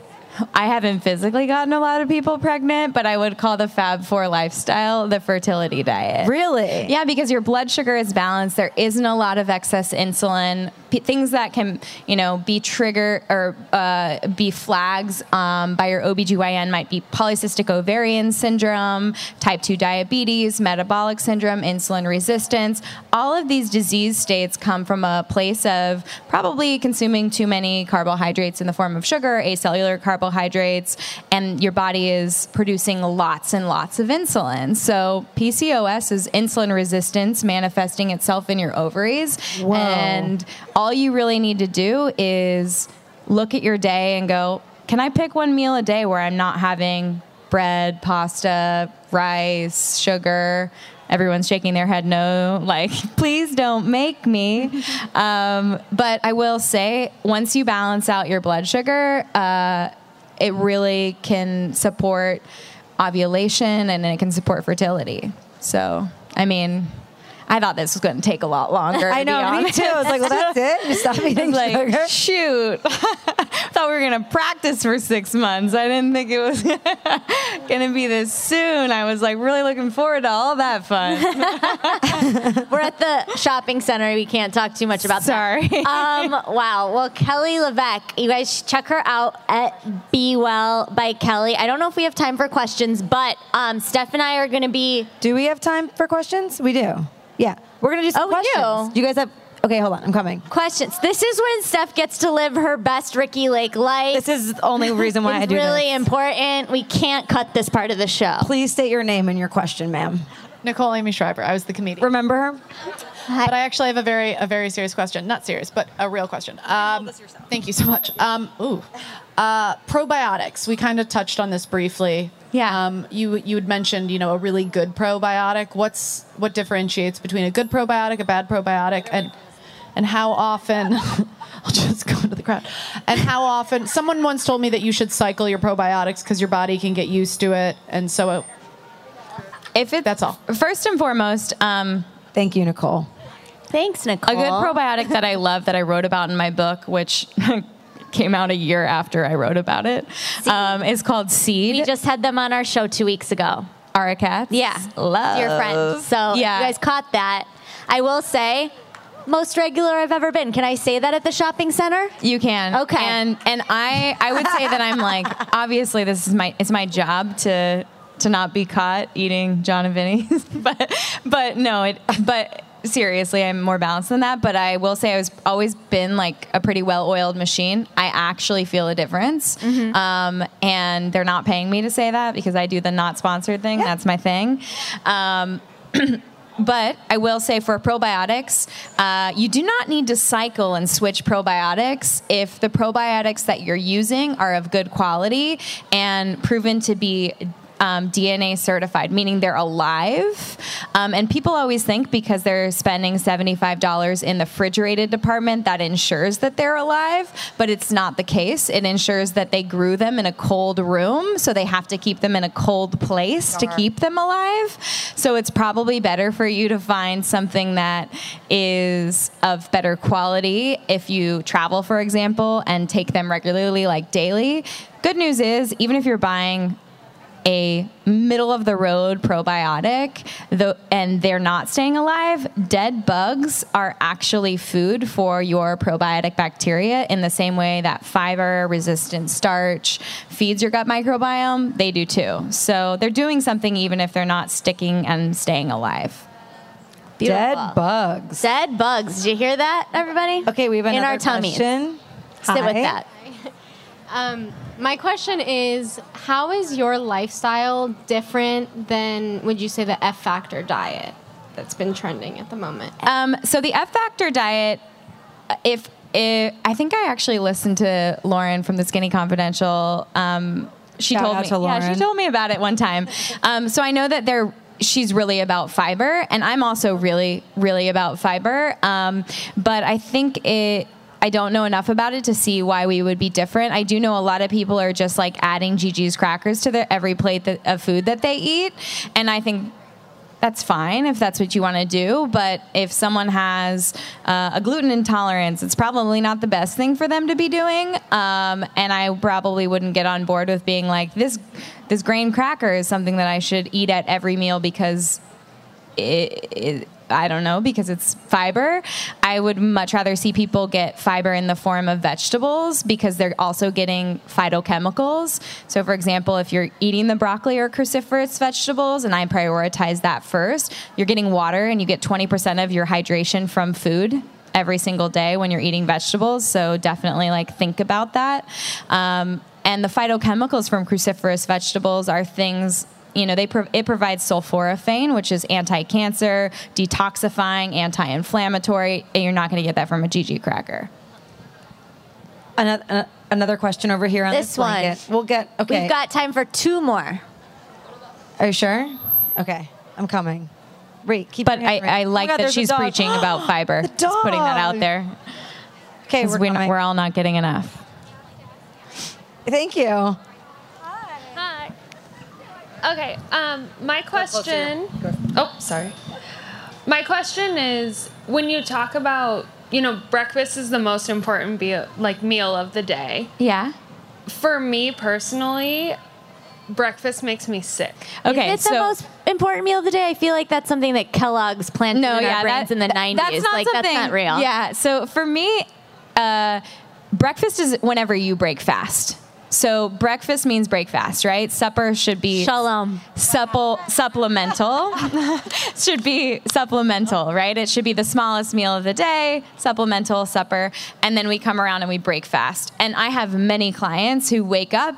I haven't physically gotten a lot of people pregnant, but I would call the Fab Four lifestyle the fertility diet. Really? Yeah, because your blood sugar is balanced. There isn't a lot of excess insulin. P- things that can, you know, be trigger or uh, be flags um, by your O B G Y N might be polycystic ovarian syndrome, type two diabetes, metabolic syndrome, insulin resistance. All of these disease states come from a place of probably consuming too many carbohydrates in the form of sugar, acellular carbohydrates, carbohydrates, and your body is producing lots and lots of insulin. So P C O S is insulin resistance manifesting itself in your ovaries. Whoa. And all you really need to do is look at your day and go, can I pick one meal a day where I'm not having bread, pasta, rice, sugar? Everyone's shaking their head no, like, please don't make me. Um, but I will say, once you balance out your blood sugar, uh, it really can support ovulation and it can support fertility. So, I mean... I thought this was going to take a lot longer. I know, to be me honest. too. I was like, well, that's it. Just stop eating like, sugar. Shoot. thought we were going to practice for six months. I didn't think it was going to be this soon. I was like really looking forward to all that fun. We're at the shopping center. We can't talk too much about Sorry. that. Sorry. Um, wow. Well, Kelly LeVeque, you guys check her out at Be Well by Kelly. I don't know if we have time for questions, but um, Steph and I are going to be... Do we have time for questions? We do. Yeah. We're going to do some oh, questions. Do. You guys have... Okay, hold on. I'm coming. Questions. This is when Steph gets to live her best Ricky Lake life. This is the only reason why I do really this. It's really important. We can't cut this part of the show. Please state your name and your question, ma'am. Nicole Aimee Schreiber. I was the comedian. Remember her? Hi. But I actually have a very a very serious question. Not serious, but a real question. Um, thank you so much. Um, ooh. Uh, probiotics. We kind of touched on this briefly. Yeah. Um, you you had mentioned, you know, a really good probiotic. What's what differentiates between a good probiotic, a bad probiotic, and... And how often, I'll just go into the crowd, and how often, someone once told me that you should cycle your probiotics because your body can get used to it, and so it, if it, that's all. First and foremost, um, thank you, Nicole. Thanks, Nicole. A good probiotic that I love that I wrote about in my book, which came out a year after I wrote about it, um, is called Seed. We just had them on our show two weeks ago. Ara Katz? Yeah. Love. Dear friend. So yeah. You guys caught that. I will say... Most regular I've ever been. Can I say that at the shopping center? You can. Okay. And and I I would say that I'm like, obviously this is my it's my job to to not be caught eating John and Vinny's. but but no, it but seriously, I'm more balanced than that. But I will say I was always been like a pretty well-oiled machine. I actually feel a difference. Mm-hmm. Um, and they're not paying me to say that because I do the not sponsored thing. Yeah. That's my thing. Um But I will say for probiotics, uh, you do not need to cycle and switch probiotics if the probiotics that you're using are of good quality and proven to be Um, D N A certified, meaning they're alive. Um, and people always think because they're spending seventy-five dollars in the refrigerated department, that ensures that they're alive, but it's not the case. It ensures that they grew them in a cold room, so they have to keep them in a cold place to keep them alive. So it's probably better for you to find something that is of better quality if you travel, for example, and take them regularly, like daily. Good news is, even if you're buying a middle-of-the-road probiotic, the, and they're not staying alive, dead bugs are actually food for your probiotic bacteria in the same way that fiber, resistant starch feeds your gut microbiome. They do too. So they're doing something even if they're not sticking and staying alive. Beautiful. Dead bugs. Dead bugs. Did you hear that, everybody? Okay, we have another in our tummies. Question. Hi. Sit with that. Um, my question is, how is your lifestyle different than, would you say, the F Factor diet that's been trending at the moment? Um, so the F Factor diet, if, if I think I actually listened to Lauren from the Skinny Confidential. Um, she Shout told out me, to Lauren. Yeah, she told me about it one time. Um, so I know that they're. She's really about fiber, and I'm also really, really about fiber. Um, but I think it. I don't know enough about it to see why we would be different. I do know a lot of people are just like adding Gigi's crackers to their every plate that, of food that they eat. And I think that's fine if that's what you want to do. But if someone has uh, a gluten intolerance, it's probably not the best thing for them to be doing. Um, and I probably wouldn't get on board with being like, this, this grain cracker is something that I should eat at every meal because it, it I don't know, because it's fiber. I would much rather see people get fiber in the form of vegetables because they're also getting phytochemicals. So for example, if you're eating the broccoli or cruciferous vegetables, and I prioritize that first, you're getting water and you get twenty percent of your hydration from food every single day when you're eating vegetables. So definitely like think about that. Um, and the phytochemicals from cruciferous vegetables are things You know, they pro- it provides sulforaphane, which is anti-cancer, detoxifying, anti-inflammatory, and you're not going to get that from a Gigi cracker. Another, another question over here on this, this one. We'll get okay. We've got time for two more. Are you sure? Okay, I'm coming. Wait, keep. But I, I like oh God, that she's preaching about fiber. Just putting that out there. Okay, we're, we're, we're all not getting enough. Thank you. Okay, um, my question... Oh, sorry. My question is, when you talk about you know, breakfast is the most important be- like meal of the day. Yeah. For me personally, breakfast makes me sick. Okay, Isn't it so the most important meal of the day? I feel like that's something that Kellogg's planted no, in yeah, our brains that, in the nineties. That's not like something, that's not real. Yeah. So for me, uh, breakfast is whenever you break fast. So breakfast means break fast, right? Supper should be Shalom. supple, supplemental. should be supplemental, right? It should be the smallest meal of the day, supplemental supper, and then we come around and we break fast. And I have many clients who wake up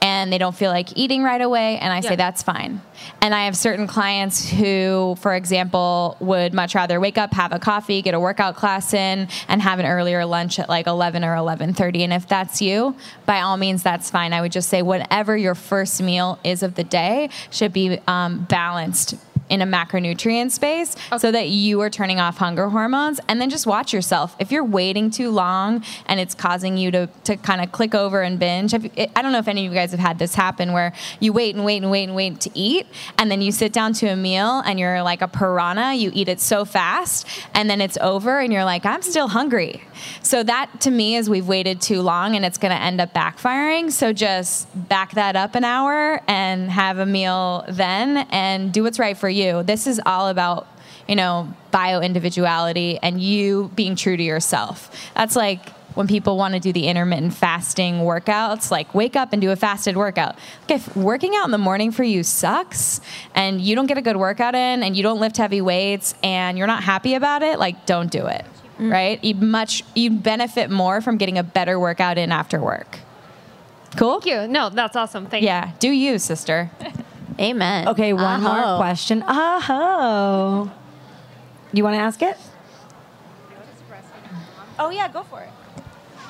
and they don't feel like eating right away, and I yeah. say that's fine. And I have certain clients who, for example, would much rather wake up, have a coffee, get a workout class in, and have an earlier lunch at like eleven or eleven thirty. And if that's you, by all means, that's fine. I would just say whatever your first meal is of the day should be um, balanced in a macronutrient space okay. so that you are turning off hunger hormones, and then just watch yourself. If you're waiting too long and it's causing you to, to kind of click over and binge, you, it, I don't know if any of you guys have had this happen where you wait and wait and wait and wait to eat, and then you sit down to a meal and you're like a piranha, you eat it so fast, and then it's over and you're like, I'm still hungry. So that to me is we've waited too long and it's going to end up backfiring. So just back that up an hour and have a meal then and do what's right for you. You. This is all about, you know, bio-individuality and you being true to yourself. That's like when people want to do the intermittent fasting workouts, like wake up and do a fasted workout. Like if working out in the morning for you sucks and you don't get a good workout in and you don't lift heavy weights and you're not happy about it, like don't do it, mm-hmm. right? You much, you benefit more from getting a better workout in after work. Cool? Thank you. No, that's awesome. Thank yeah, you. Yeah, do you, sister. Amen. Okay, one uh-ho. more question. Oh, you want to ask it? Oh yeah, go for it.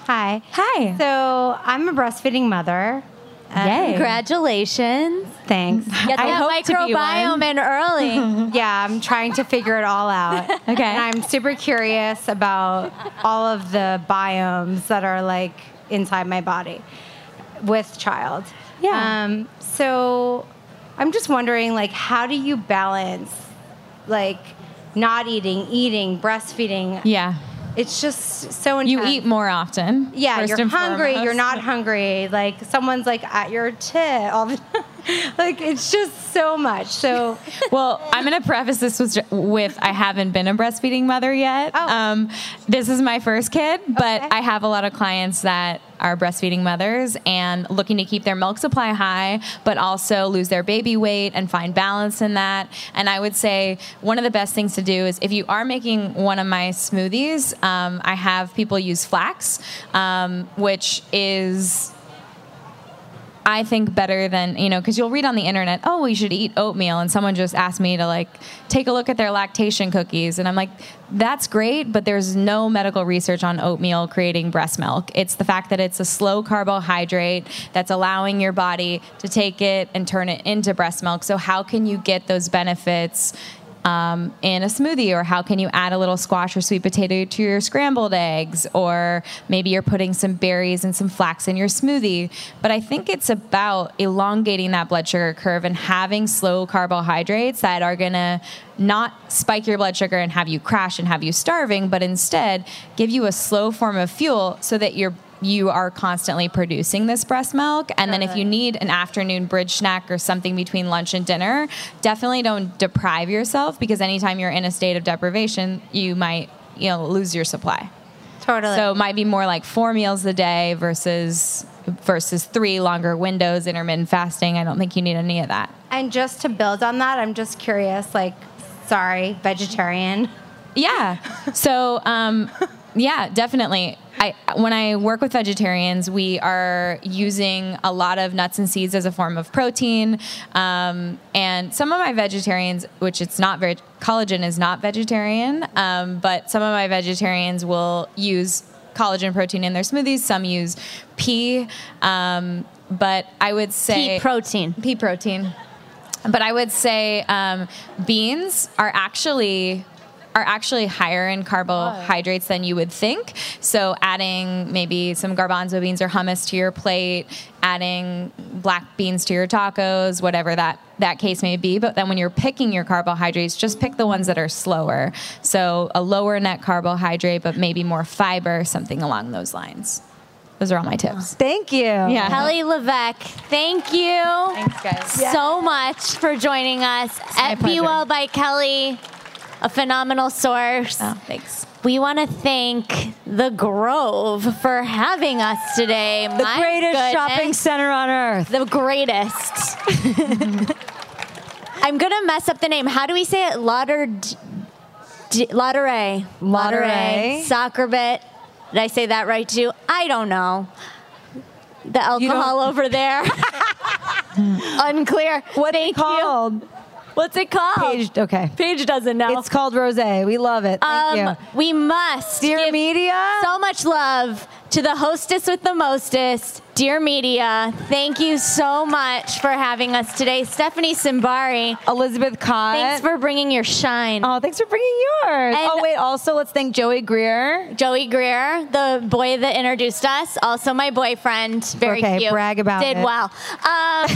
Hi. Hi. So I'm a breastfeeding mother. Um, Yay! Congratulations. Thanks. Get that I microbiome in early. Yeah, I'm trying to figure it all out. Okay. And I'm super curious about all of the biomes that are like inside my body with child. Yeah. Um, so. I'm just wondering, like, how do you balance, like, not eating, eating, breastfeeding? Yeah. It's just so intense. You eat more often. Yeah, you're hungry, foremost. You're not hungry. Like, someone's, like, at your tit all the time. Like, it's just so much. So, well, I'm going to preface this with, with I haven't been a breastfeeding mother yet. Oh. Um, this is my first kid, but okay. I have a lot of clients that are breastfeeding mothers and looking to keep their milk supply high, but also lose their baby weight and find balance in that. And I would say one of the best things to do is if you are making one of my smoothies, um, I have people use flax, um, which is... I think better than, you know, because you'll read on the internet, oh, we should eat oatmeal. And someone just asked me to, like, take a look at their lactation cookies. And I'm like, that's great, but there's no medical research on oatmeal creating breast milk. It's the fact that it's a slow carbohydrate that's allowing your body to take it and turn it into breast milk. So how can you get those benefits Um, in a smoothie, or how can you add a little squash or sweet potato to your scrambled eggs, or maybe you're putting some berries and some flax in your smoothie. But I think it's about elongating that blood sugar curve and having slow carbohydrates that are going to not spike your blood sugar and have you crash and have you starving, but instead give you a slow form of fuel so that you're you are constantly producing this breast milk. And then if you need an afternoon bridge snack or something between lunch and dinner, definitely don't deprive yourself, because anytime you're in a state of deprivation, you might, you know, lose your supply. Totally. So it might be more like four meals a day versus versus three, longer windows, intermittent fasting. I don't think you need any of that. And just to build on that, I'm just curious, like, sorry, vegetarian. Yeah. So, um, yeah, definitely. I, when I work with vegetarians, we are using a lot of nuts and seeds as a form of protein. Um, and some of my vegetarians, which it's not very, collagen is not vegetarian, um, but some of my vegetarians will use collagen protein in their smoothies. Some use pea, um, but I would say... Pea protein. Pea protein. But I would say um, beans are actually... are actually higher in carbohydrates than you would think. So adding maybe some garbanzo beans or hummus to your plate, adding black beans to your tacos, whatever that, that case may be. But then when you're picking your carbohydrates, just pick the ones that are slower. So a lower net carbohydrate, but maybe more fiber, something along those lines. Those are all my tips. Thank you. Yeah. Kelly LeVeque, thank you Thanks, guys. Yeah. so much for joining us it's at Be Well by Kelly, a phenomenal source. Oh, thanks. We want to thank The Grove for having us today. The my greatest goodness. shopping center on earth. The greatest. I'm going to mess up the name. How do we say it? Lauderdale. Lauderdale. Lauderdale. Soccer bit. Did I say that right, too? I don't know. The alcohol over there. Unclear. What is it called? What's it called? Paige, okay. Paige doesn't know. It's called Rosé. We love it. Thank um, you. We must Dear Media. So much love to the hostess with the mostest, Dear Media. Thank you so much for having us today. Stephanie Simbari. Elizabeth Cott. Thanks for bringing your shine. Oh, thanks for bringing yours. And oh, wait, also let's thank Joey Greer. Joey Greer, the boy that introduced us. Also my boyfriend. Very okay, cute. brag about Did it. Did well. Um,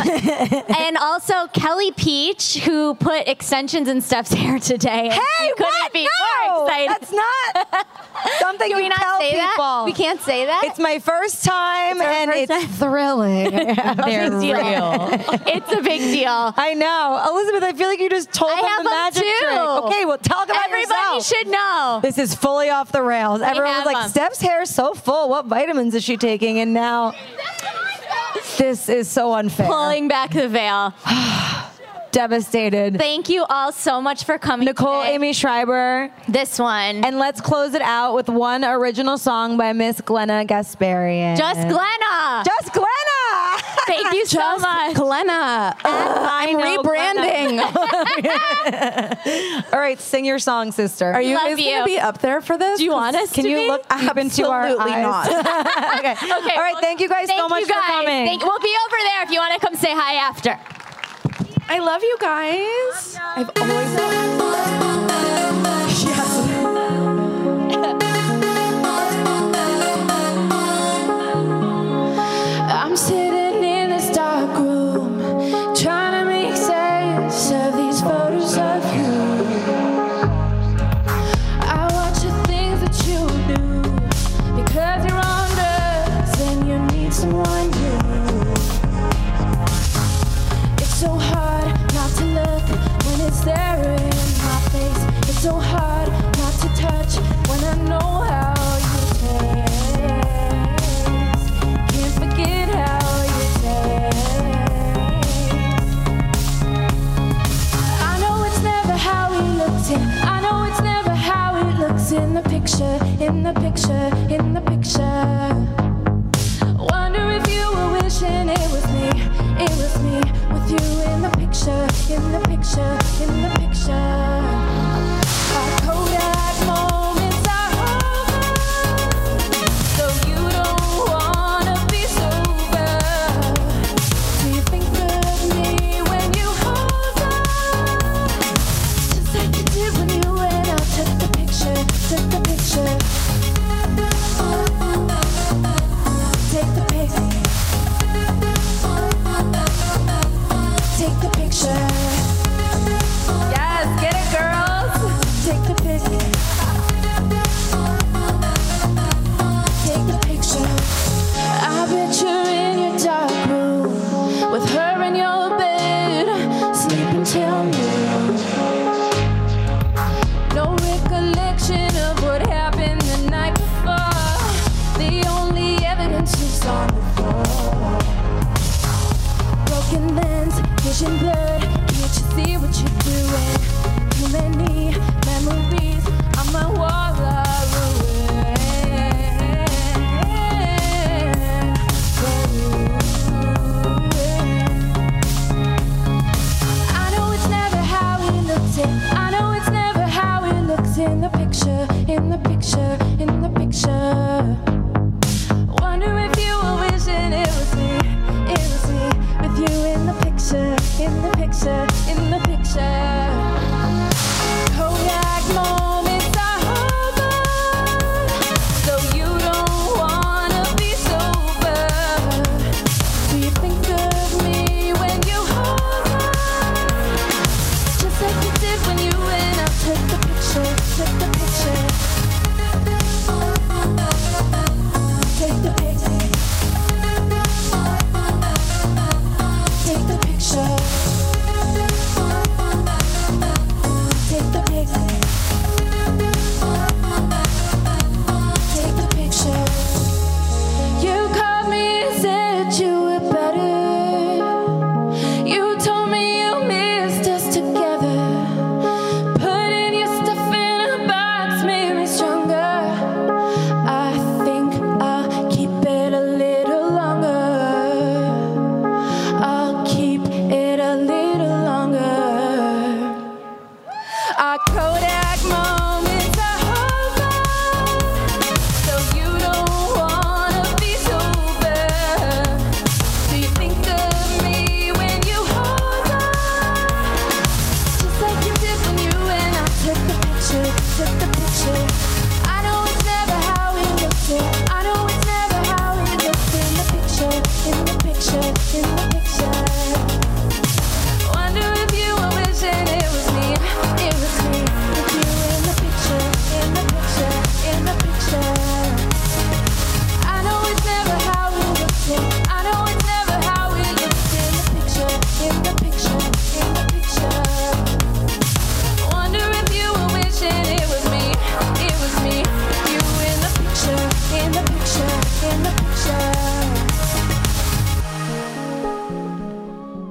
and also Kelly Peach, who put extensions in Steph's hair today. Hey, you couldn't what? be no! more excited. That's not something Can we you not tell say people. That? We can't say that. It's my first time. And it's thrilling. They're real. It's a big deal. I know. Elizabeth, I feel like you just told I them the magic them trick. Okay, well, talk about Everybody yourself. Everybody should know. This is fully off the rails. I Everyone was like, them. Steph's hair is so full. What vitamins is she taking? And now, this is so unfair. Pulling back the veil. Devastated. Thank you all so much for coming. Nicole today. Aimee Schreiber. This one. And let's close it out with one original song by Miss GLNNA Gasparian. Just GLNNA. Just GLNNA. Thank you so Just much. GLNNA. Ugh, I'm rebranding. All right, sing your song, sister. Are you Love guys going to be up there for this? Do you want us Can to you be? look up into our eyes? Absolutely not. okay. okay. All right, well, thank you guys thank so much you guys. for coming. Thank, we'll be over there if you want to come say hi after. I love you guys. I've always loved you. Yes. I'm sitting in this dark room, trying to make sense of these photos of you. I watch the things that you do because you're on drugs and you need someone new. It's so hard. Staring in my face, it's so hard not to touch when I know how you taste. Can't forget how you taste. I know it's never how it looks in. I know it's never how it looks in the picture, in the picture, in the picture. Wonder if you were wishing it was me, it was me with you in the picture, in the picture. In the picture, our Kodak moments are over. So you don't wanna be sober. Do you think of me when you hover? Just like you did when you went out. Took the picture, took the picture. Take the picture. Take the picture. Get it, girls. Take the pic. Take the picture. I bet you're in your dark room with her in your bed, sleeping till noon. No recollection of what happened the night before. The only evidence is on the floor. Broken lens, vision blurred. Can't you see what you're doing? Many memories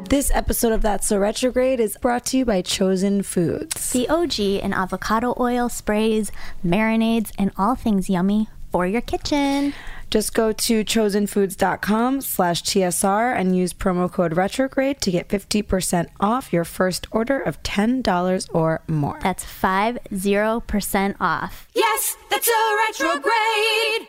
This episode of That's So Retrograde is brought to you by Chosen Foods. The O G in avocado oil, sprays, marinades, and all things yummy for your kitchen. Just go to chosenfoods.com slash TSR and use promo code retrograde to get fifty percent off your first order of ten dollars or more. That's fifty percent off. Yes, that's so retrograde.